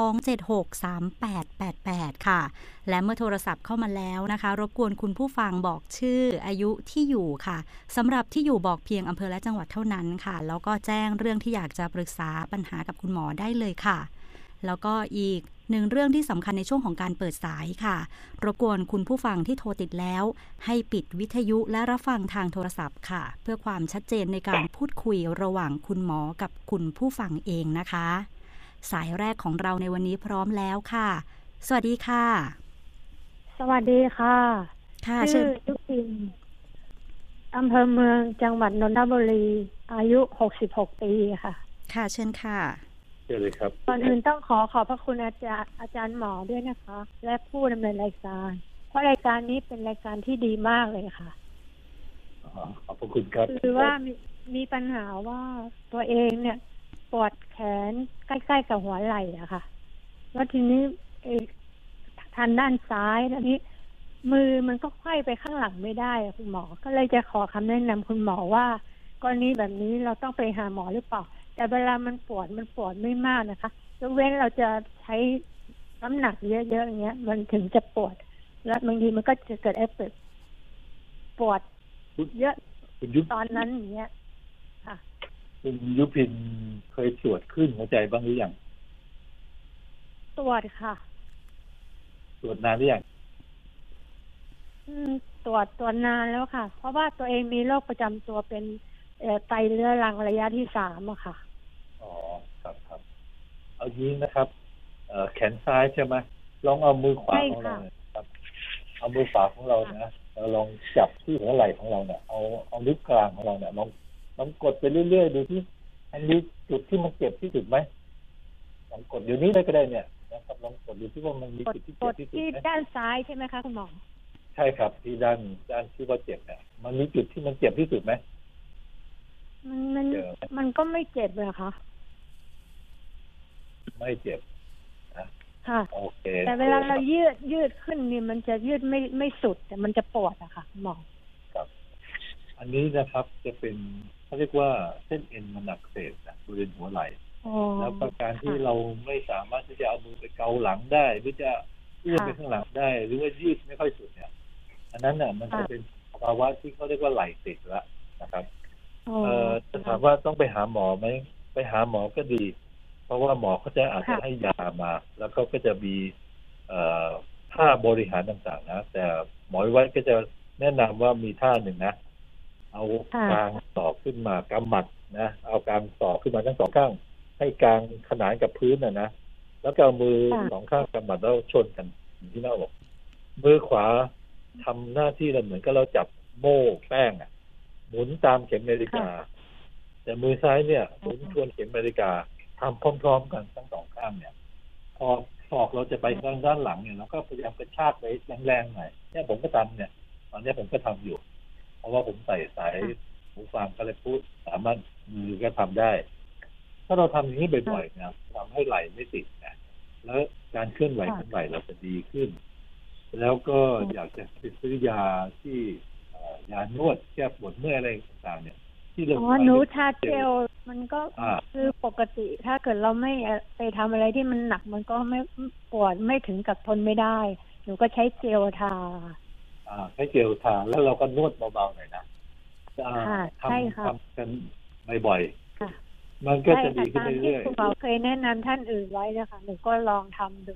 ค่ะและเมื่อโทรศัพท์เข้ามาแล้วนะคะรบกวนคุณผู้ฟังบอกชื่ออายุที่อยู่ค่ะสำหรับที่อยู่บอกเพียงอำเภอและจังหวัดเท่านั้นค่ะแล้วก็แจ้งเรื่องที่อยากจะปรึกษาปัญหากับคุณหมอได้เลยค่ะแล้วก็อีกหนึ่งเรื่องที่สำคัญในช่วงของการเปิดสายค่ะรบกวนคุณผู้ฟังที่โทรติดแล้วให้ปิดวิทยุและรับฟังทางโทรศัพท์ค่ะเพื่อความชัดเจนในการพูดคุยระหว่างคุณหมอกับคุณผู้ฟังเองนะคะสายแรกของเราในวันนี้พร้อมแล้วค่ะสวัสดีค่ะสวัสดีค่ะชื่อยุพินอำเภอเมืองจังหวัดนนทบุรีอายุ66ปีค่ะค่ะเชิญค่ะก่อนอื่นต้องขอบพระคุณอาจารย์หมอด้วยนะคะและผู้ดำเนินรายการเพราะรายการนี้เป็นรายการที่ดีมากเลยค่ะขอบพระคุณครับคือว่ามีปัญหาว่าตัวเองเนี่ยปวดแขนใกล้ๆกับหัวไหล่อะค่ะแล้วทีนี้ทางด้านซ้ายแล้วนี้มือมันก็ไขว้ไปข้างหลังไม่ได้คุณหมอก็เลยจะขอคำแนะนำคุณหมอว่ากรณีแบบนี้เราต้องไปหาหมอหรือเปล่าแต่เวลามันปวดไม่มากนะคะยกเว้นเราจะใช้น้ำหนักเยอะๆอย่างเงี้ยมันถึงจะปวดและบางทีมันก็จะเกิดเอฟเฟกต์ปวดเยอะตอนนั้นอย่างเงี้ยค่ะคุณยุพินเคยตรวจขึ้นหัวใจบ้างหรือยังตรวจค่ะตรวจนานหรือยังตรวจนานแล้วค่ะเพราะว่าตัวเองมีโรคประจำตัวเป็นไตเรื้อรังระยะที่3อะค่ะอ๋อครับครับเอางี้นะครับแขนซ้ายใช่ไหมลองเอามือขวาของเราครับเอามือขวาของเรานะเราลองจับที่หัวไหล่ของเราเนี่ยเอานิ้วกลางของเราเนี่ยลองกดไปเรื่อยๆดูที่อันนี้จุดที่มันเจ็บที่สุดไหมลองกดเดี๋ยวนี้ได้ก็ได้เนี่ยนะครับลองกดดูที่ว่ามันมีจุดที่เจ็บที่สุดที่ด้านซ้ายใช่ไหมคะคุณหมอใช่ครับที่ด้านที่ว่าเจ็บเนี่ยมันมีจุดที่มันเจ็บที่สุดไหมมันก็ไม่เจ็บเลยค่ะไม่เจ็บนะค่ะโอเคแต่เวลาเรายืดขึ้นนี่มันจะยืดไม่สุดแต่มันจะปวดอะค่ะหมอครับอันนี้นะครับจะเป็นเขาเรียกว่าเส้นเอ็นมันอักเสบนะบริเวณหัวไหล่แล้วประการที่เราไม่สามารถที่จะเอามือไปเกาหลังได้หรือจะเอื้อมไปข้างหลังได้หรือว่ายืดไม่ค่อยสุดเนี่ยอันนั้นน่ะมันจะเป็นภาวะที่เขาเรียกว่าไหล่ติดละนะครับจะถามว่าต้องไปหาหมอไหมไปหาหมอก็ดีเพราะว่าหมอเขาจะอาจจะให้ยามาแล้วก็จะมีท่าบริหารต่างๆนะแต่หมอวัยก็จะแนะนำว่ามีท่าหนึ่งนะเอากางศอกขึ้นมากำหมัดนะเอากางศอกขึ้นมาทั้งสองข้างให้กางขนานกับพื้นนะแล้วก็เอามือสองข้างกำหมัดแล้วชนกันที่หน้าอกมือขวาทำหน้าที่เหมือนกับเราจับโม่แป้งอ่ะหมุนตามเข็มนาฬิกาแต่มือซ้ายเนี่ยหมุนทวนเข็มนาฬิกาทำพร้อมๆกันทั้งสองข้างเนี่ยพอศอกเราจะไปด้านหลังเนี่ยเราก็พยายามกระชากไปแรงๆหน่อยเนี่ยผมก็ทำเนี่ยตอนนี้ผมก็ทำอยู่เพราะว่าผมใส่สายหูฟังก็เลยพูดสามารถมือก็ทำได้ถ้าเราทำอย่างนี้บ่อยๆเนี่ยทำให้ไหล่ไม่ติดนะแล้วการเคลื่อนไหวของไหล่เราจะดีขึ้นแล้วก็อยากจะไปซื้อยาที่ยานวดแก้ปวดเมื่อยอะไรต่างๆเนี่ยที่เราใช้หนูทาเจล มันก็คือปกติถ้าเกิดเราไม่ไปทำอะไรที่มันหนักมันก็ไม่ปวดไม่ถึงกับทนไม่ได้หนูก็ใช้เจลทาใช้เจลทาแล้วเราก็นวดเบาๆหน่อยนะทำกันบ่อยๆมันก็จะดีขึ้นเรื่อยๆคุณหมอเคยแนะนำท่านอื่นไว้นะคะหนูก็ลองทำดู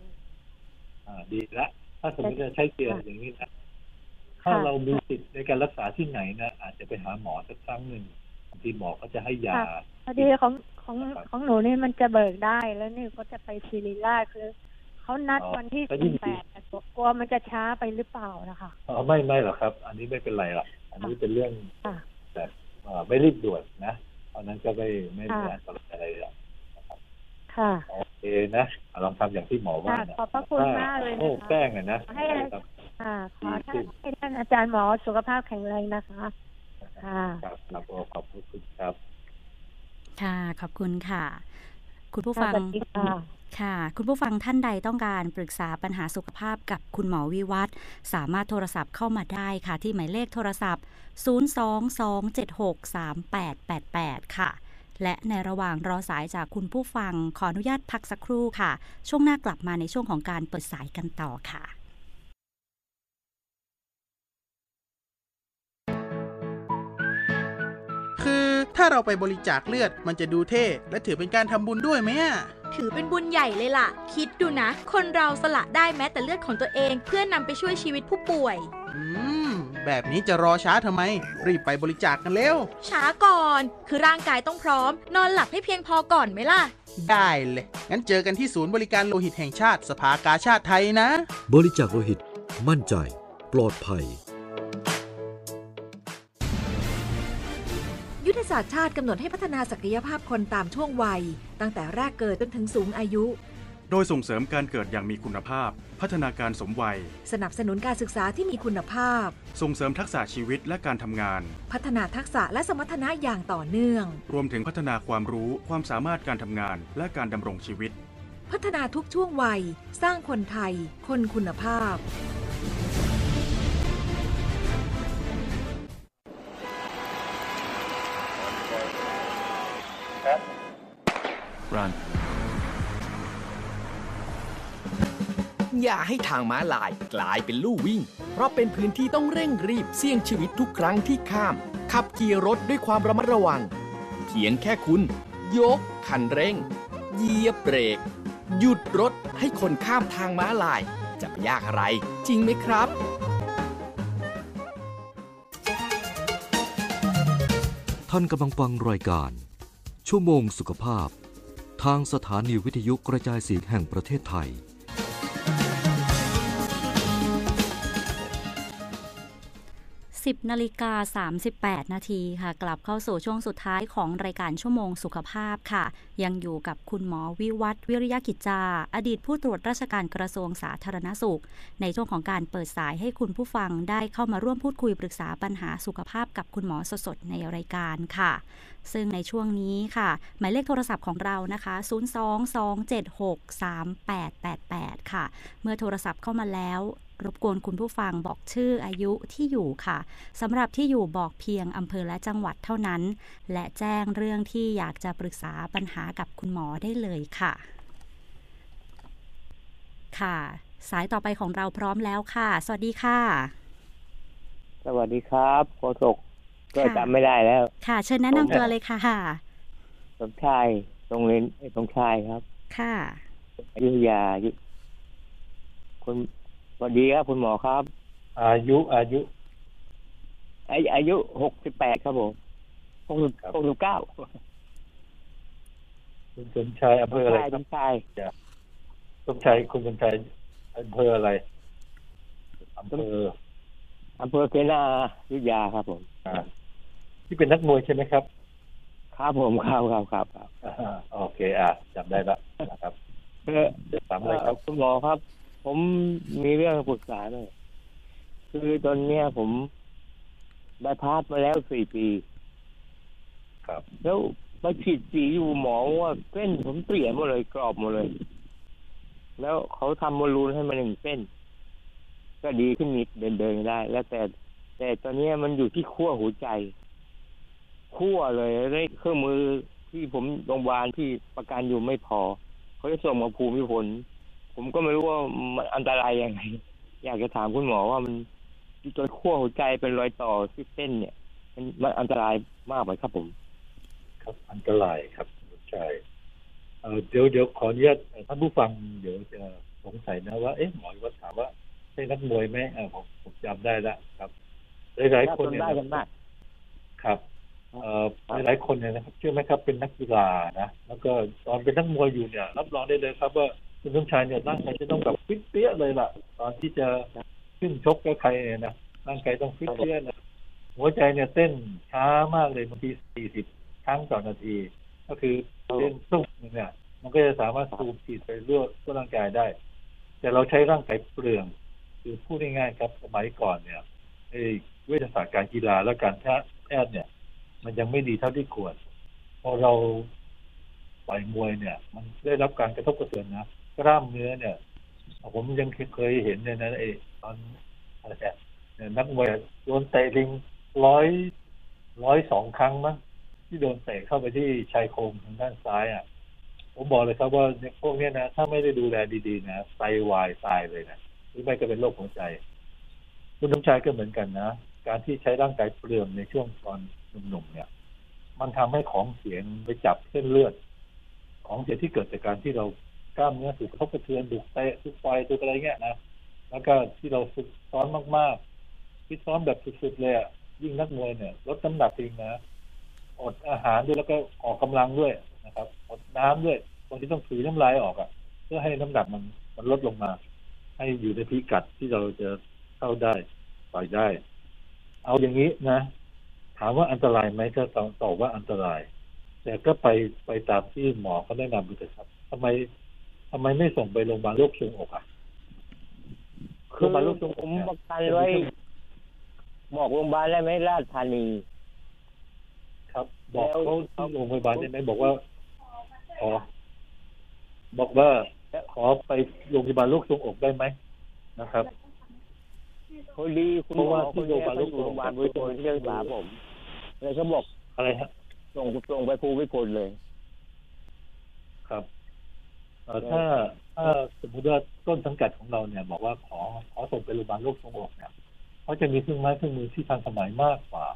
ดีละถ้าสมมติจะใช้เจลอย่างนี้นะถ้าเรามีสิทธิ์ในการรักษาที่ไหนนะอาจจะไปหาหมอสักครั้งหนึ่งที่หมอก็จะให้ยาพอดีของหนูนี่มันจะเบิกได้แล้วนี่ก็จะไปศิริราชคือเขานัดวันที่18กลัวมันจะช้าไปหรือเปล่านะคะอ๋อไม่หรอกครับอันนี้ไม่เป็นไรหรอกอันนี้เป็นเรื่องแต่ไม่รีบด่วนนะเพราะนั้นก็ไม่มีอะไรหรอกค่ะโอเคนะลองทำอย่างที่หมอว่าขอบพระคุณมากเลยนะคะแป้งนะให้ขอให้ท่านอาจารย์หมอสุขภาพแข็งแรงนะคะค่ะครับขอบคุณครับค่ะขอบคุณค่ะคุณผู้ฟังค่ะคุณผู้ฟังท่านใดต้องการปรึกษาปัญหาสุขภาพกับคุณหมอวิวัฒน์สามารถโทรศัพท์เข้ามาได้ค่ะที่หมายเลขโทรศัพท์022763888ค่ะและในระหว่างรอสายจากคุณผู้ฟังขออนุญาตพักสักครู่ค่ะช่วงหน้ากลับมาในช่วงของการเปิดสายกันต่อค่ะคือถ้าเราไปบริจาคเลือดมันจะดูเท่และถือเป็นการทำบุญด้วยไหมอ่ะถือเป็นบุญใหญ่เลยล่ะคิดดูนะคนเราสละได้แม้แต่เลือดของตัวเองเพื่อนำไปช่วยชีวิตผู้ป่วยแบบนี้จะรอช้าทำไมรีบไปบริจาคกันเร็วช้าก่อนคือร่างกายต้องพร้อมนอนหลับให้เพียงพอก่อนไหมล่ะได้เลยงั้นเจอกันที่ศูนย์บริการโลหิตแห่งชาติสภากาชาติไทยนะบริจาคโลหิตมั่นใจปลอดภัยยุทธศาสตร์ชาติกำหนดให้พัฒนาศักยภาพคนตามช่วงวัยตั้งแต่แรกเกิดจนถึงสูงอายุโดยส่งเสริมการเกิดอย่างมีคุณภาพพัฒนาการสมวัยสนับสนุนการศึกษาที่มีคุณภาพส่งเสริมทักษะชีวิตและการทำงานพัฒนาทักษะและสมรรถนะอย่างต่อเนื่องรวมถึงพัฒนาความรู้ความสามารถการทำงานและการดำรงชีวิตพัฒนาทุกช่วงวัยสร้างคนไทยคนคุณภาพRun. อย่าให้ทางม้าลายกลายเป็นลู่วิ่งเพราะเป็นพื้นที่ต้องเร่งรีบเสี่ยงชีวิตทุกครั้งที่ข้ามขับขี่รถด้วยความระมัดระวังเพียงแค่คุณยกคันเร่งเหยียบเบรกหยุดรถให้คนข้ามทางม้าลายจะยากอะไรจริงไหมครับท่านกำลังฟังรายการชั่วโมงสุขภาพทางสถานีวิทยุกระจายเสียงแห่งประเทศไทย10:38 น.ค่ะกลับเข้าสู่ช่วงสุดท้ายของรายการชั่วโมงสุขภาพค่ะยังอยู่กับคุณหมอวิวัฒน์วิริยกิจจาอดีตผู้ตรวจราชการกระทรวงสาธารณสุขในช่วงของการเปิดสายให้คุณผู้ฟังได้เข้ามาร่วมพูดคุยปรึกษาปัญหาสุขภาพกับคุณหมอสดๆในรายการค่ะซึ่งในช่วงนี้ค่ะหมายเลขโทรศัพท์ของเรานะคะ022763888ค่ะเมื่อโทรศัพท์เข้ามาแล้วรบกวนคุณผู้ฟังบอกชื่ออายุที่อยู่ค่ะสำหรับที่อยู่บอกเพียงอำเภอและจังหวัดเท่านั้นและแจ้งเรื่องที่อยากจะปรึกษาปัญหากับคุณหมอได้เลยค่ะค่ะสายต่อไปของเราพร้อมแล้วค่ะสวัสดีค่ะสวัสดีครับโฆษกก็จำไม่ได้แล้วค่ะเชิญแนะนำตัวเลยค่ะสมชายตรงเรียนสมชายครับค่ะอยุธยาคุณสวัสดีครับคุณหมอครับอายุ68ครับผม69คุณสมชายอำเภออะไรครับสมชายคุณสมชายอำเภออะไรอำเภอเสนาอยุธยาครับผมที่เป็นนักมวยใช่ไหมครับครับผมครับโอเคจำได้แล้วนะครับถามอะไรครับคุณหมอครับผมมีเรื่องปรึกษาหน่อยคือตอนนี้ผมได้พาสมาแล้ว4 ปีครับแล้วไปฉีดสีอยู่หมอว่าเส้นผมเปลี่ยนหมดเลยกรอบหมดเลยแล้วเขาทำบอลลูนให้มา1 เส้นก็ดีขึ้นนิดเดินได้แล้วแต่ตอนนี้มันอยู่ที่ขั้วหัวใจขั้วเลยเครื่องมือ ที่ผมโรงพยาบาลที่ประกันอยู่ไม่พอเขาจะส่งมาภูมิผลผมก็ไม่รู้ว่ามันอันตรายยังไงอยากจะถามคุณหมอว่ามันจนขั้วหัวใจเป็นรอยต่อที่เส้นเนี่ยมันอันตรายมากไหมครับผมครับอันตรายครับหัวใจเดี๋ยวขออนุญาตท่านผู้ฟังเดี๋ยวจะสงสัยนะว่าเอ๊ะหมอวัดถามว่าใช่นักมวยไหมผมจำได้แล้วครับหลายคนเนี่ยครับหลายคนเนี่ยนะครับเชื่อไหมครับเป็นนักกีฬานะแล้วก็ตอนเป็นนักมวยอยู่เนี่ยรับรองได้เลยครับว่าคุณสมชายเนี่ยร่างกายจะต้องแบบฟิตเปี้ยเลยล่ะตอนที่จะขึ้นชกกับใครเนี่ยนะร่างกายต้องฟิตเปี้ยนะหัวใจเนี่ยเต้นช้ามากเลยบางที40ครั้งต่อนาทีก็คือเต้นตุ้มเนี่ยมันก็จะสามารถสูบฉีดไปเลือดร่างกายได้แต่เราใช้ร่างกายเปลืองคือพูดง่ายๆครับสมัยก่อนเนี่ยเวชศาสตร์การกีฬาและการแพทย์เนี่ยมันยังไม่ดีเท่าที่ควรพอเราต่อยมวยเนี่ยมันได้รับการกระทบกระเทือนนะกล้ามเนื้อเนี่ยผมยังเคยเห็นเนี่ยนะตอนอะไรแบบนักมวยโดนเตะลิง102ครั้งมั้งที่โดนเตะเข้าไปที่ชายโครงทางด้านซ้ายอ่ะผมบอกเลยครับว่าพวกนี้นะถ้าไม่ได้ดูแลดีๆนะไตวายตายเลยนะหรือไม่ก็เป็นโรคหัวใจคุณสมชายก็เหมือนกันนะการที่ใช้ร่างกายเปลืองในช่วงตอนหนุ่มๆเนี่ยมันทำให้ของเสียไปจับเส้นเลือดของเสียที่เกิดจากการที่เรากล้ามเนื้อถูกกระทบกระเทือนถูกเตะถูกต่อยถูกอะไรเงี้ยนะแล้วก็ที่เราฝึกซ้อมมากๆที่ซ้อมแบบสุดๆเลยอ่ะยิ่งนักมวยเนี่ยลดน้ำหนักเองนะอดอาหารด้วยแล้วก็ออกกำลังด้วยนะครับอดน้ำด้วยคนที่ต้องถือน้ำลายออกอ่ะเพื่อให้น้ำหนักมันลดลงมาให้อยู่ในพิกัดที่เราจะเข้าได้ต่อยได้เอาอย่างนี้นะถามว่าอันตรายไหมก็ตอบว่าอันตรายแต่ก็ไปตามที่หมอเขาแนะนำดูเถอะครับทำไมไม่ส่งไปโรงพยาบาลโรคทรวงอกอ่ะคือผมประกันไว้บอกโรงพยาบาลได้ไหมราชธานีครับบอกเขาโรงพยาบาลได้ไหมบอกว่าบอกว่าขอไปโรงพยาบาลโรคทรวงอกได้ไหมนะครับพอดีคุณหมอที่โรงพยาบาลบริบูรณ์ที่เรียกษาผมเลยเขาบอกอะไรฮะส่งไปภูมิพลเลยครับถ้าสมมติว่าต้นสังกัดของเราเนี่ยบอกว่าขอส่งไปโรงพยาบาลโรคทรวงอกเนี่ยเขาจะมีเครื่องไม้เครื่องมือที่ทันสมัยมากกว่า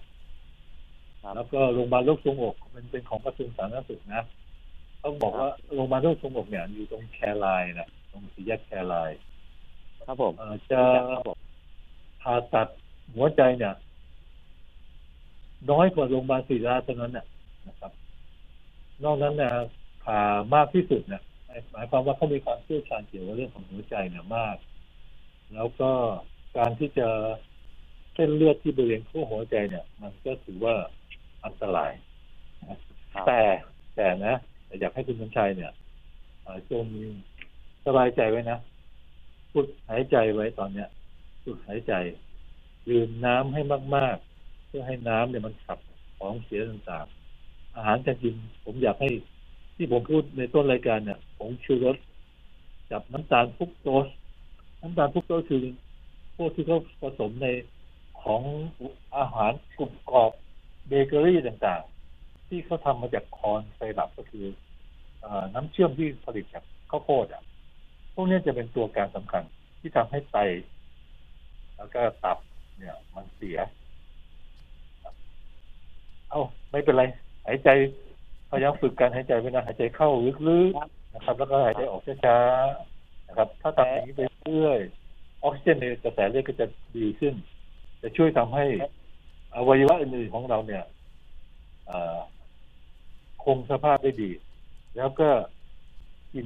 แล้วก็โรงพยาบาลโรคทรวงอกเป็นของกระทรวงสาธารณสุขนะเขาบอกว่าโรงพยาบาลโรคทรวงอกเนี่ยอยู่ตรงแคร์ไลน์นะตรงสี่แยกแคร์ไลน์ครับผมจะผ่าตัดหัวใจเนี่ยน้อยกว่าโรงพยาบาลศิริราชเท่านั้นน่ะนะครับนอกนั้นเนี่ยผ่ามากที่สุดเนี่ยหมายความว่าเขามีความเชี่ยวชาญเกี่ยวกับเรื่องของหัวใจเนี่ยมากแล้วก็การที่จะเส้นเลือดที่บริเวณขั้วหัวใจเนี่ยมันก็ถือว่าอันตรายแต่นะอยากให้คุณสมชายเนี่ยจงสบายใจไว้นะฝึกหายใจไว้ตอนเนี้ยฝึกหายใจดื่มน้ำให้มากๆเพื่อให้น้ำเนี่ยมันขับของเสียต่างๆอาหารจะกินผมอยากให้ที่ผมพูดในต้นรายการเนี่ยผงชูรสกับน้ำตาลฟรุกโตสคือพวกที่เขาผสมในของอาหารกลุ่มกรอบเบเกอรี่ต่างๆที่เขาทำมาจากคอร์นไซรัปก็คือน้ำเชื่อมที่ผลิตจากข้าวโพดอ่ะพวกนี้จะเป็นตัวการสำคัญที่ทำให้ไตแล้วก็ตับเนี่ยมันเสียเอาไม่เป็นไรหายใจพยายามฝึกการหายใจไว้นะหายใจเข้าลึกๆนะครับแล้วก็หายใจออกช้าๆนะครับถ้าทำอย่างนี้ไปเรื่อยออกซิเจนในกระแสเลือดก็จะดีขึ้นจะช่วยทำให้อวัยวะอื่นๆของเราเนี่ยคงสภาพได้ดีแล้วก็กิน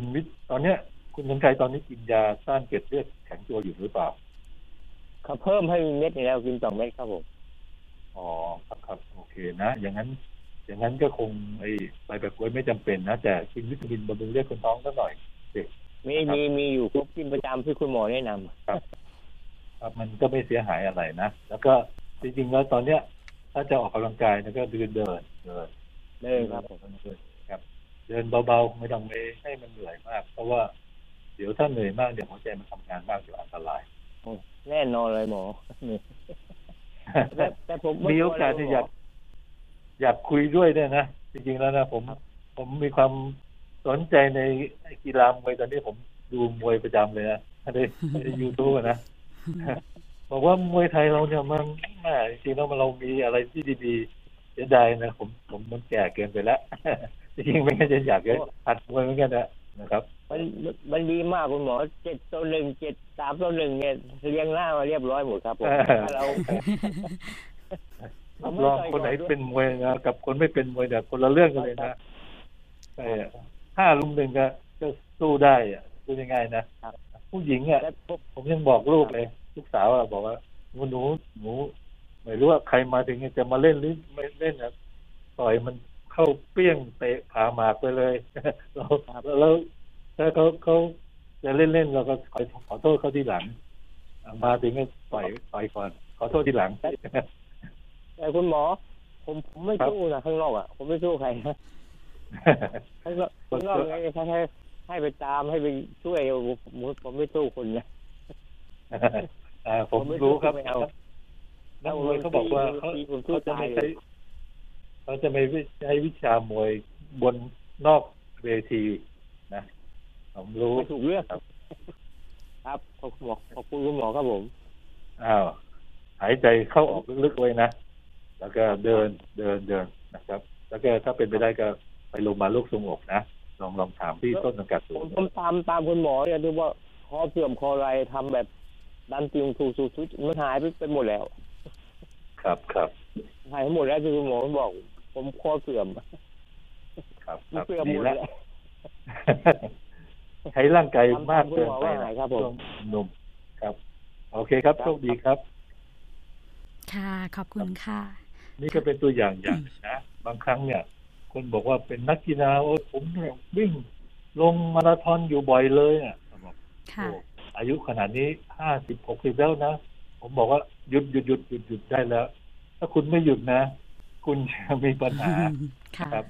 ตอนเนี้ยคุณสมชายตอนนี้กินยาต้านเกล็ดเลือดแข็งตัวอยู่หรือเปล่าเขาเพิ่มให้เม็ดแล้วกิน2 เม็ดครับผมอ๋อครับโอเคนะอย่างนั้นก็คงไปแบบกล้วยไม่จำเป็นนะแต่กินวิตามินบำรุงเลือดคนท้องสักหน่อยสิมีอยู่ครบกินประจำที่คุณหมอแนะนำครับครับมันก็ไม่เสียหายอะไรนะแล้วก็จริงๆแล้วตอนเนี้ยถ้าจะออกกำลังกายนะก็เดินครับผมครับเดินเบาๆไม่ต้องให้มันเหนื่อยมากเพราะว่าเดี๋ยวถ้าเหนื่อยมากเดี๋ยวหัวใจมันทำงานมากจะอันตรายแน่นอนเลยหมอแต่ผมมีโอกาสที่อยากคุยด้วยเนี่ยนะจริงๆแล้วนะผม ผมมีความสนใจในกีฬามวยตอนนี้ผมดูมวยประจำเลยนะใน YouTube นะ บอกว่ามวยไทยเราเนี่ยมันจริงๆแล้วเรามีอะไรที่ดีๆเสียดายนะผมมันแก่เกินไปแล้ว จริงๆไม่งั้นจะอยากจะหัดมวยเหมือนกันนะครับมันดีมากคุณหมอ7-17-3-1เนี่ยเรียงหน้ามาเรียบร้อยหมดครับผมเราลองคนไหนเป็นมวยนะกับคนไม่เป็นมวยเนี่ยคนละเรื่องกันเลยนะใช่5-1ก็สู้ได้อ่ะดูยังไงนะผู้หญิงอ่ะผมยังบอกลูกเลยลูกสาวอ่ะบอกว่าหนูไม่รู้ว่าใครมาถึงจะมาเล่นหรือไม่เล่นนะต่อยมันเข้าเปี้ยงเตะขาหมากไปเลยแล้วถ้าเขาจะเล่นเราก็ขอโทษเขาทีหลังมาถึงก็ต่อยก่อนขอโทษทีหลังแต่คุณหมอผมไม่สู้นะข้างนอกอ่ะผมไม่สู้ใครนะข้างนอกให้ไปตามให้ไปช่วยผมไม่สู้คนนะผมรู้ครับนักมวยเขาบอกว่าเขาจะไม่ใช้วิชามวยบนนอกเวทีนะผมรู้ถูกเรื่องครับขอบคุณคุณหมอครับผมหายใจเข้าออกลึกๆไว้นะแล้วก็เดินนะครับแล้วก็ถ้าเป็นไปได้ก็ไปลงมาโรคทรวงอกนะลองถามที่ต้นสังกัดสูงผมตามคุณหมอเนี่ยดูว่าคอเสื่อมคออะไรทำแบบดันติงถูกสูดมันหายไปหมดแล้วครับหายหมดแล้วคือคุณหมอบอกผมคอเสื่อมครับเสื่อมหมดแล้วใช้ร่างกายมากเกินไปนะครับผมนมครับโอเคครับโชคดีครับค่ะขอบคุณค่ะนี่ก็เป็นตัวอย่างอย่างนะบางครั้งเนี่ยคนบอกว่าเป็นนักกีฬาโอ้ผมเนี่ยวิ่งลงมาราธอนอยู่บ่อยเลยอ่ะค่ะอายุขนาดนี้50-60แล้วนะผมบอกว่าหยุดได้แล้วถ้าคุณไม่หยุดนะคุณจะมีปัญหาครับ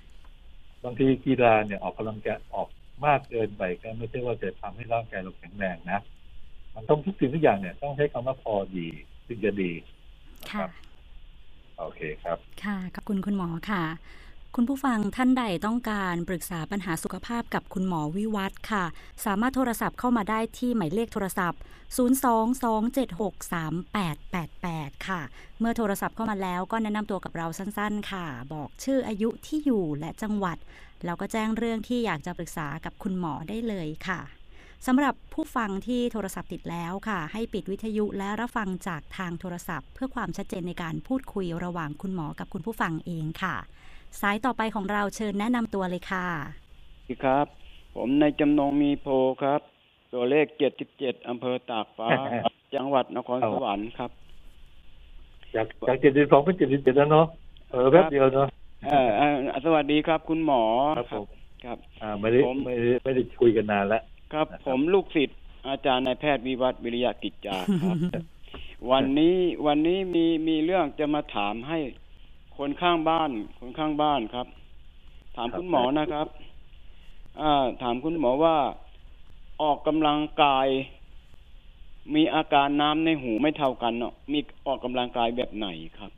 บางทีกีฬาเนี่ยออกกำลังกายออกมากเกินไปก็ไม่ใช่ว่าจะทำให้ร่างกายเราแข็งแรงนะมันต้องทุกสิ่งทุกอย่างเนี่ยต้องใช้คำว่าพอดีถึงจะดีค่ะโอเคครับค่ะขอบคุณคุณหมอค่ะคุณผู้ฟังท่านใดต้องการปรึกษาปัญหาสุขภาพกับคุณหมอวิวัฒน์ค่ะสามารถโทรศัพท์เข้ามาได้ที่หมายเลขโทรศัพท์02-276-3888ค่ะเมื่อโทรศัพท์เข้ามาแล้วก็แนะนำตัวกับเราสั้นๆค่ะบอกชื่ออายุที่อยู่และจังหวัดแล้วก็แจ้งเรื่องที่อยากจะปรึกษากับคุณหมอได้เลยค่ะสำหรับผู้ฟังที่โทรศัพท์ติดแล้วค่ะให้ปิดวิทยุและรับฟังจากทางโทรศัพท์เพื่อความชัดเจนในการพูดคุยระหว่างคุณหมอกับคุณผู้ฟังเองค่ะสายต่อไปของเราเชิญแนะนำตัวเลยค่ะพี่ครับผมในจำนงมีโพครับตัวเลข77อำเภอตากฟ้าจังหวัดนครสวรรค์ครับจาก72เป็น77แล้วเนาะแป๊บเดียวเนาะสวัสดีครับคุณหมอครับครับไม่ได้คุยกันนานแล้วครับผมลูกศิษย์อาจารย์นายแพทย์วิวัฒน์วิริยะกิจจาครับวันนี้มีเรื่องจะมาถามให้คนข้างบ้านครับถามคุณหมอนะครับถามคุณหมอว่าออกกำลังกายมีอาการน้ำในหูไม่เท่ากันเนาะมีออกกำลังกายแบบไหนครับ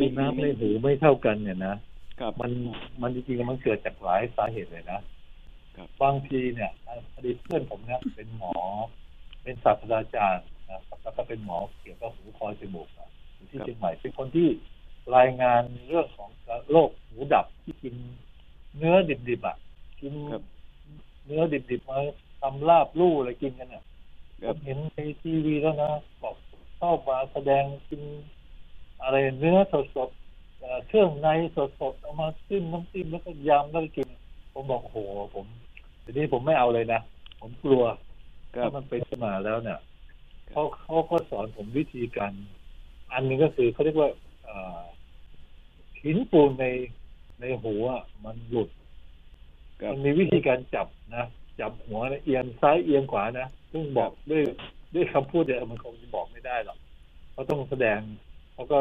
มีน้ำในหูไม่เท่ากันเนี่ยนะครับมันจริงๆมันเกิดจากหลายสาเหตุเลยนะบางทีเนี่ยพอดีเพื่อนผมเนี่ยเป็นหมอเป็นศาสตราจารย์นะครับแล้วก็เป็นหมอเกี่ยวกับหูคอจมูกที่เชียงใหม่เป็นคนที่รายงานเรื่องของโรคหูดับที่กินเนื้อดิบๆอ่ะกินเนื้อดิบๆมาทำลาบลู่อะไรกินกันเนี่ยผมเห็นในทีวีแล้วนะบอกชอบมาแสดงกินอะไรเนื้อสดๆเครื่องในสดๆเอามาจิ้มน้ำจิ้มแล้วก็ยำแล้วก็กินผมบอกโหผมทีนี้ผมไม่เอาเลยนะผมกลัวถ้ามันเป็นขึ้นมาแล้วเนี่ยเขาก็สอนผมวิธีการอันนึงก็คือเขาเรียกว่าหินปูนในหัวมันหลุดมันมีวิธีการจับนะจับหัวเอียงซ้ายเอียงขวานะซึ่งบอกด้วยคำพูดเนี่ยมันคงจะบอกไม่ได้หรอกเขาต้องแสดงเขาก็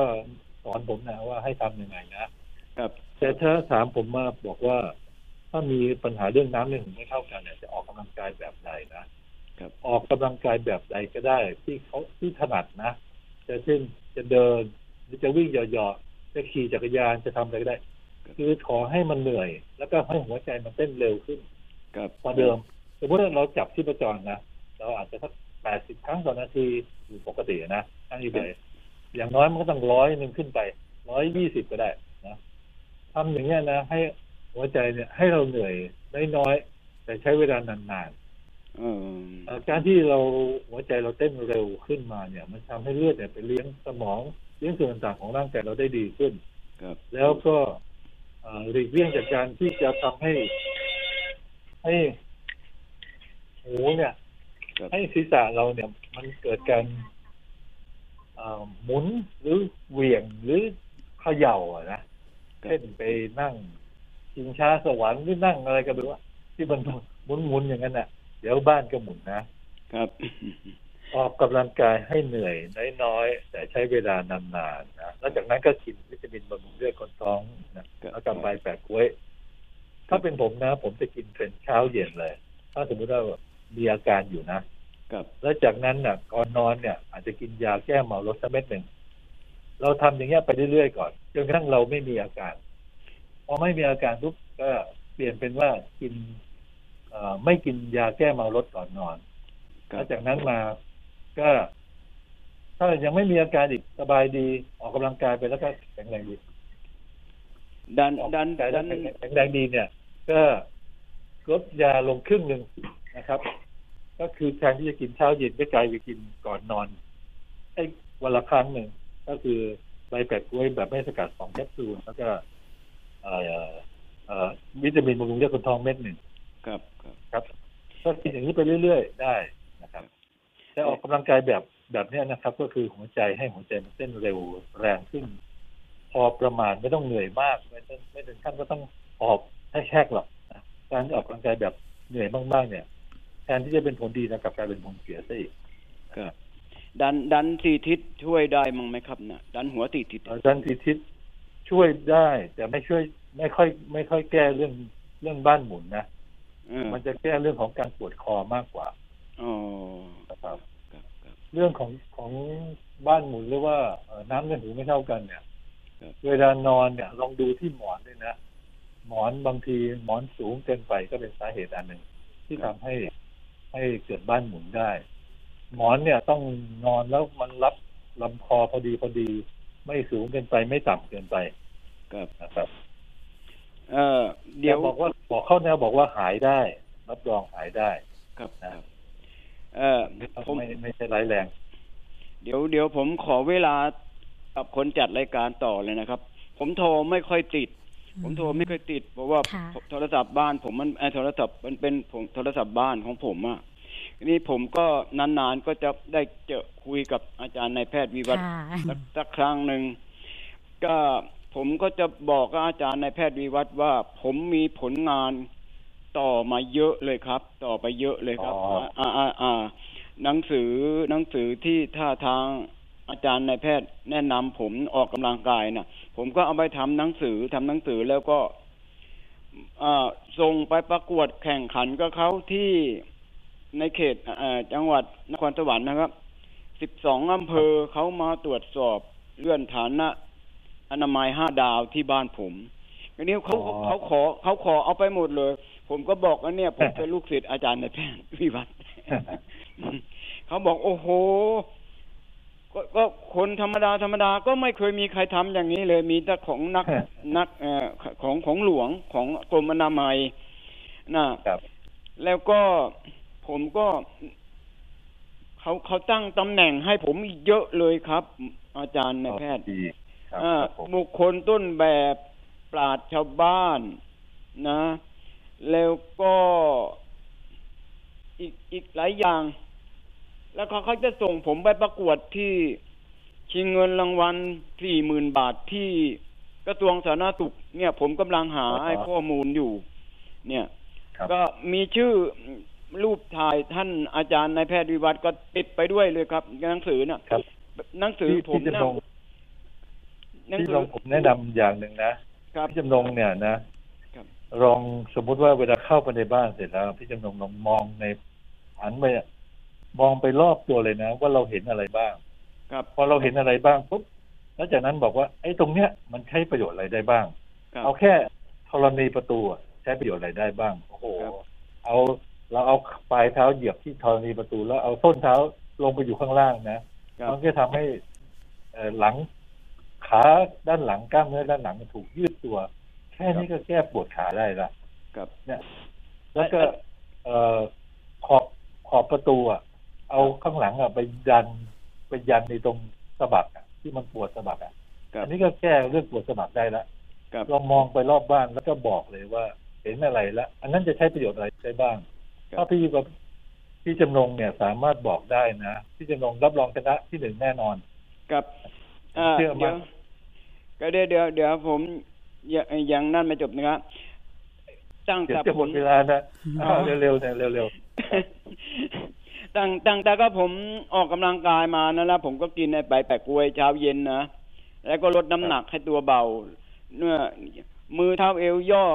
สอนผมนะว่าให้ทำยังไงนะครับแต่ถ้าถามผมมาบอกว่าถ้ามีปัญหาเรื่องน้ำในหูไม่เท่ากันเนี่ยจะออกกำลังกายแบบใดนะครับออกกำลังกายแบบใดก็ได้ที่ถนัดนะจะเช่นจะเดินหรือจะวิ่งหย่อๆจะขี่จักรยานจะทำอะไรก็ได้ คือขอให้มันเหนื่อยแล้วก็ให้หัวใจมันเต้นเร็วขึ้นกว่าเดิมสมมติเราจับชีพจรนะเราอาจจะสัก80ครั้งต่อนาทีอยู่ปกตินะทั้งนี้เลยอย่างน้อยมันก็ต้อง100ขึ้นไป120ก็ได้นะทำอย่างเงี้ยนะให้หัวใจเนี่ยให้เราเหนื่อยน้อยๆแต่ใช้เวลานานๆการที่เราหัวใจเราเต้นเร็วขึ้นมาเนี่ยมันทำให้เลือดเนี่ยไปเลี้ยงสมองเลี้ยงส่วนต่างๆของร่างกายเราได้ดีขึ้นแล้วก็หลีกเลี่ยงจากการที่จะทำให้หูเนี่ยให้ศีรษะเราเนี่ยมันเกิดการหมุนหรือเหวี่ยงหรือเขย่าอ่ะนะเช่นไปนั่งชิงช้าสวรรค์หรือนั่งอะไรก็ไม่รู้ที่มันหมุนๆอย่างนั้นน่ะเดี๋ยวบ้านก็หมุนนะครับออกกำลังกายให้เหนื่อยน้อยๆแต่ใช้เวลานานๆนะแล้วจากนั้นก็กินวิตามินบำรุงเลือดคนท้องนะแล้วก็ไปแปะกล้วยถ้าเป็นผมนะผมจะกินเป็นเช้าเย็นเลยถ้าสมมติว่ามีอาการอยู่นะครับแล้วจากนั้นน่ะก่อนนอนเนี่ยอาจจะกินยาแก้เมาลดสักเม็ดนึงเราทำอย่างเงี้ยไปเรื่อยๆก่อนจนกระทั่งเราไม่มีอาการพอไม่มีอาการปุ๊บก็เปลี่ยนเป็นว่ากินไม่กินยาแก้เมาลดก่อนนอนแล้วจากนั้นมาก็ถ้ายังไม่มีอาการอีกสบายดีออกกำลังกายไปแล้วก็แข็งแรงดีดันแข็งแรงดีเนี่ยก็ลดยาลงครึ่งนึงนะครับก็คือแทนที่จะกินเช้าเย็นก็กลายไปกินก่อนนอนไอ้วันละครั้งหนึ่งก็คือใบแปะกล้วยแบบไม่สกัด2แคปซูลแล้วก็วิตามินบำรุงเลือดคนท้องเม็ดหนึ่งครับก็กินอย่างนี้ไปเรื่อยๆได้นะครับแต่ออกกำลังกายแบบนี้นะครับก็คือหัวใจให้หัวใจมันเต้นเร็วแรงขึ้นพอประมาณไม่ต้องเหนื่อยมากไม่ถึงขั้นก็ต้องออกให้แขกหรอกการออกกำลังกายแบบเหนื่อยมากๆเนี่ยแทนที่จะเป็นผลดีนะกลับกลายเป็นผลเสียซะอีกครับดันสี่ทิศช่วยได้มั้งไหมครับนะดันหัวสี่ทิศดันสี่ทิศช่วยได้แต่ไม่ช่วยไม่ค่อยแก้เรื่องบ้านหมุนนะมันจะแก้เรื่องของการปวดคอมากกว่าอ๋อครับเรื่องของบ้านหมุนหรือว่าน้ำในหูไม่เท่ากันเนี่ยเวลานอนเนี่ยลองดูที่หมอนด้วยนะหมอนบางทีหมอนสูงเกินไปก็เป็นสาเหตุอันหนึ่งที่ทำให้เกิดบ้านหมุนได้หมอนเนี่ยต้องนอนแล้วมันรับลำคอพอดีไม่สูงเกินไปไม่ต่ำเกินไปครับเดี๋ยวบอกเข้าแนวบอกว่าหายได้รับรองหายได้ครับนะผมไม่ใช่ร้ายแรงเดี๋ยวผมขอเวลากับคนจัดรายการต่อเลยนะครับผมโทรไม่ค่อยติดเพราะว่าโทรศัพท์บ้านผมมันโทรศัพท์มันเป็นผมโทรศัพท์บ้านของผมอ่ะนี่ผมก็นานๆก็จะได้เจอคุยกับอาจารย์นายแพทย์วิวัฒน์สักครั้งหนึ่งก็ผมก็จะบอกกับอาจารย์นายแพทย์วิวัฒน์ว่าผมมีผลงานต่อมาเยอะเลยครับต่อไปเยอะเลยครับหนังสือที่ท่าทางอาจารย์นายแพทย์แนะนำผมออกกำลังกายน่ะผมก็เอาไปทำหนังสือแล้วก็ส่งไปประกวดแข่งขันกับเขาที่ในเขตจังหวัดนครสวรรค์นะครับ12อำเภอเขามาตรวจสอบเลื่อนฐานะอนามัย5ดาวที่บ้านผมอันนี้เขาขอเอาไปหมดเลยผมก็บอกว่าเนี่ยผมเป็นลูกศิษย์อาจารย์นายแพทย์วิวัฒน์เขาบอกโอ้โหก็คนธรรมดาก็ไม่เคยมีใครทำอย่างนี้เลยมีแต่ของนักของหลวงของกรมอนามัยนะครับแล้วก็ผมก็เขาตั้งตำแหน่งให้ผมเยอะเลยครับอาจารย์นายแพทย์บุคคลต้นแบบปราชญ์ชาวบ้านนะแล้วก็อีกหลายอย่างแล้วเขาจะส่งผมไปประกวดที่ชิงเงินรางวัล 40,000 บาทที่กระทรวงสาธารณสุขเนี่ยผมกำลังหาข้อมูลอยู่เนี่ยก็มีชื่อรูปถ่ายท่านอาจารย์นายแพทย์วิวัฒน์ก็ติดไปด้วยเลยครับหนังสือนะหนังสือผมนะพี่จำลงผมแนะนำอย่างหนึ่งนะพี่จำลงเนี่ยนะลองสมมติว่าเวลาเข้าไปในบ้านเสร็จแล้วพี่จำลงลองมองในหันไปมองไปรอบตัวเลยนะว่าเราเห็นอะไรบ้างพอเราเห็นอะไรบ้างปุ๊บแล้วจากนั้นบอกว่าไอ้ตรงเนี้ยมันใช้ประโยชน์อะไรได้บ้าง เอาแค่ธรณีประตูใช้ประโยชน์อะไรได้บ้างโอ้โหเราเอาปลายเท้าเหยียบที่ธรณีประตูแล้วเอาส้นเท้าลงไปอยู่ข้างล่างนะมันจะทำให้หลังขาด้านหลังกล้ามเนื้อด้านหลังมันถูกยืดตัวแค่นี้ก็แก้ปวดขาได้ละเนี่ยแล้วก็ขอบประตูเอาข้างหลังไปยันในตรงสะบักที่มันปวดสะบักอันนี้ก็แก้เรื่องปวดสะบักได้ละเรามองไปรอบบ้านแล้วก็บอกเลยว่าเห็นอะไรละอันนั้นจะใช้ประโยชน์อะไรได้บ้างถ้าพี่กับพี่จำนงเนี่ยสามารถบอกได้นะพี่จำนงรับรองชนะที่หนึ่งแน่นอนครับเชื่อมั้ยก็เดี๋ยวผมยังนั่นไม่จบนะครับตั้งแต่หมดเวลานะเร็วตั้งแต่ก็ผมออกกำลังกายมานะแล้วผมก็กินใบแปะกล้วยเช้าเย็นนะแล้วก็ลดน้ำหนักให้ตัวเบาเนื้อมือเท้าเอวย่อ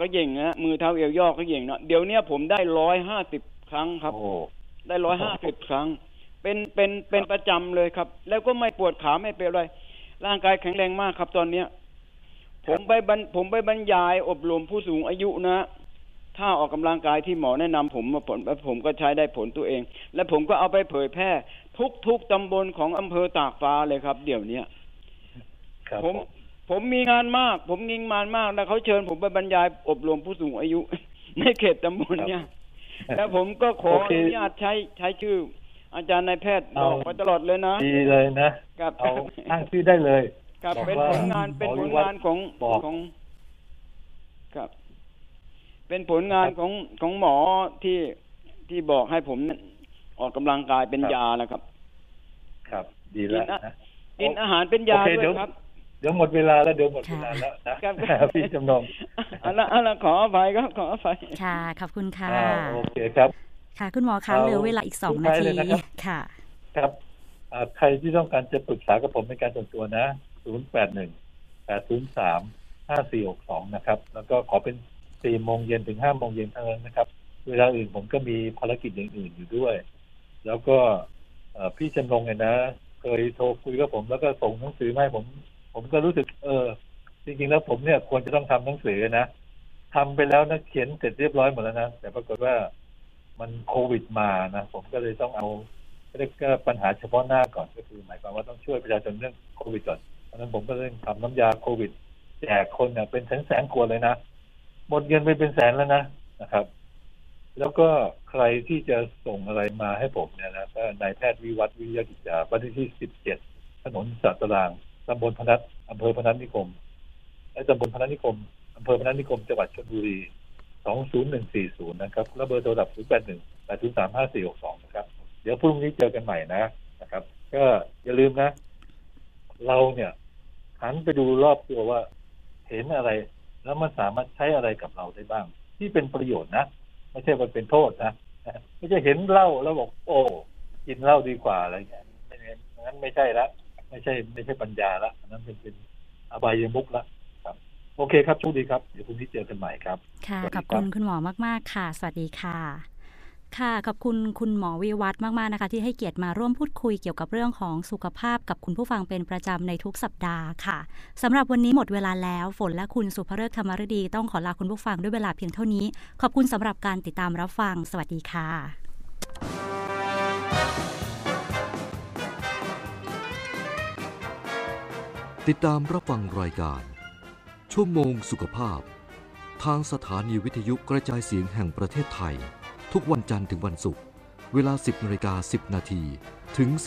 ก็เย่งนะมือเท้าเอวย่อก็เย่งเนาะเดี๋ยวเนี้ยผมได้150ครั้งครับได้150ครั้งเป็นประจำเลยครับแล้วก็ไม่ปวดขาไม่เป็นไรร่างกายแข็งแรงมากครับตอนเนี้ยผมไปบรรยายอบรมผู้สูงอายุนะถ้าออกกำลังกายที่หมอแนะนำผมมาผลผมก็ใช้ได้ผลตัวเองและผมก็เอาไปเผยแพร่ทุกตำบลของอำเภอตากฟ้าเลยครับเดี๋ยวเนี้ยผมมีงานมากผมงิงมานมากแล้วเขาเชิญผมไปบรรยายอบรมผู้สูงอายุในเขตตำบลเนี่ยแล้วผมก็ขออนุญาตใช้ชื่ออาจารย์นายแพทย์บอกไว้ตลอดเลยนะดีเลยนะครับเอาตั้งชื่อได้เลยครับเป็นผลงานของครับเป็นผลงานของหมอที่บอกให้ผมออกกำลังกายเป็นยานะครับครับดีแล้วนะกินอาหารเป็นยาด้วยครับเดี๋ยวหมดเวลาแล้วนะครับพี่จำนงเอาละขออภัยครับขออภัยค่ะขอบคุณค่ะโอเคครับค่ะคุณหมอคะเหลือเวลาอีก2นาทีค่ะครับใครที่ต้องการจะปรึกษากับผมในการส่วนตัวนะ081-803-5462นะครับแล้วก็ขอเป็น 4:00 นถึง 5:00 นเท่านั้นนะครับเวลาอื่นผมก็มีภารกิจอย่างอื่นอยู่ด้วยแล้วก็พี่จำนงเนี่ยนะเคยโทรคุยกับผมแล้วก็ส่งหนังสือมาให้ผมก็รู้สึกจริงๆแล้วผมเนี่ยควรจะต้องทำหนังสือนะทำไปแล้วนะเขียนเสร็จเรียบร้อยหมดแล้วนะแต่ปรากฏว่ามันโควิดมานะผมก็เลยต้องเอาเรียกปัญหาเฉพาะหน้าก่อนก็คือหมายความว่าต้องช่วยประชาชนเรื่องโควิดก่อนเพราะฉะนั้นผมก็เริ่มทำน้ำยาโควิดแจกคนเนี่ยเป็นแสนขวดเลยนะหมดเงินไปเป็นแสนแล้วนะครับแล้วก็ใครที่จะส่งอะไรมาให้ผมเนี่ยนะก็นายแพทย์วิวัฒน์วิริยกิจจาบ้านเลขที่17ถนนศาสตรางตำบลพนัสอำเภอพนัสนิคมและตำบลพนัสนิคมอำเภอพนัสนิคมจังหวัดชลบุรี20140นะครับและเบอร์โทรศัพท์081-803-5462นะครับเดี๋ยวพรุ่งนี้เจอกันใหม่นะครับก็อย่าลืมนะเราเนี่ยหันไปดูรอบตัวว่าเห็นอะไรแล้วมันสามารถใช้อะไรกับเราได้บ้างที่เป็นประโยชน์นะไม่ใช่ว่าเป็นโทษนะไม่ใช่เห็นเหล้าแล้วบอกโอ้กินเหล้าดีกว่าอะไรอย่างเงี้ยงั้นไม่ใช่ละไม่ใช่ปัญญาละนั้นเป็นอบายมุขละครับโอเคครับโชคดีครับเดี๋ยวพรุ่งนี้เจอกันใหม่ครับค่ะขอบคุณคุณหมอมากๆค่ะสวัสดีค่ะค่ะขอบคุณคุณหมอวิวัฒน์มากๆนะคะที่ให้เกียรติมาร่วมพูดคุยเกี่ยวกับเรื่องของสุขภาพกับคุณผู้ฟังเป็นประจำในทุกสัปดาห์ค่ะสำหรับวันนี้หมดเวลาแล้วฝนและคุณสุภฤกษ์ธรรมฤดีต้องขอลาคุณผู้ฟังด้วยเวลาเพียงเท่านี้ขอบคุณสำหรับการติดตามรับฟังสวัสดีค่ะติดตามรับฟังรายการชั่วโมงสุขภาพทางสถานีวิทยุกระจายเสียงแห่งประเทศไทยทุกวันจันทร์ถึงวันศุกร์เวลา 10:10 น.ถึง 11:00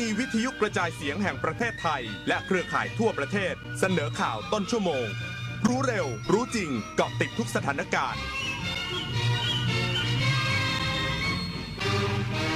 น.วิทยุกระจายเสียงแห่งประเทศไทยและเครือข่ายทั่วประเทศเสนอข่าวต้นชั่วโมงรู้เร็วรู้จริงเกาะติดทุกสถานการณ์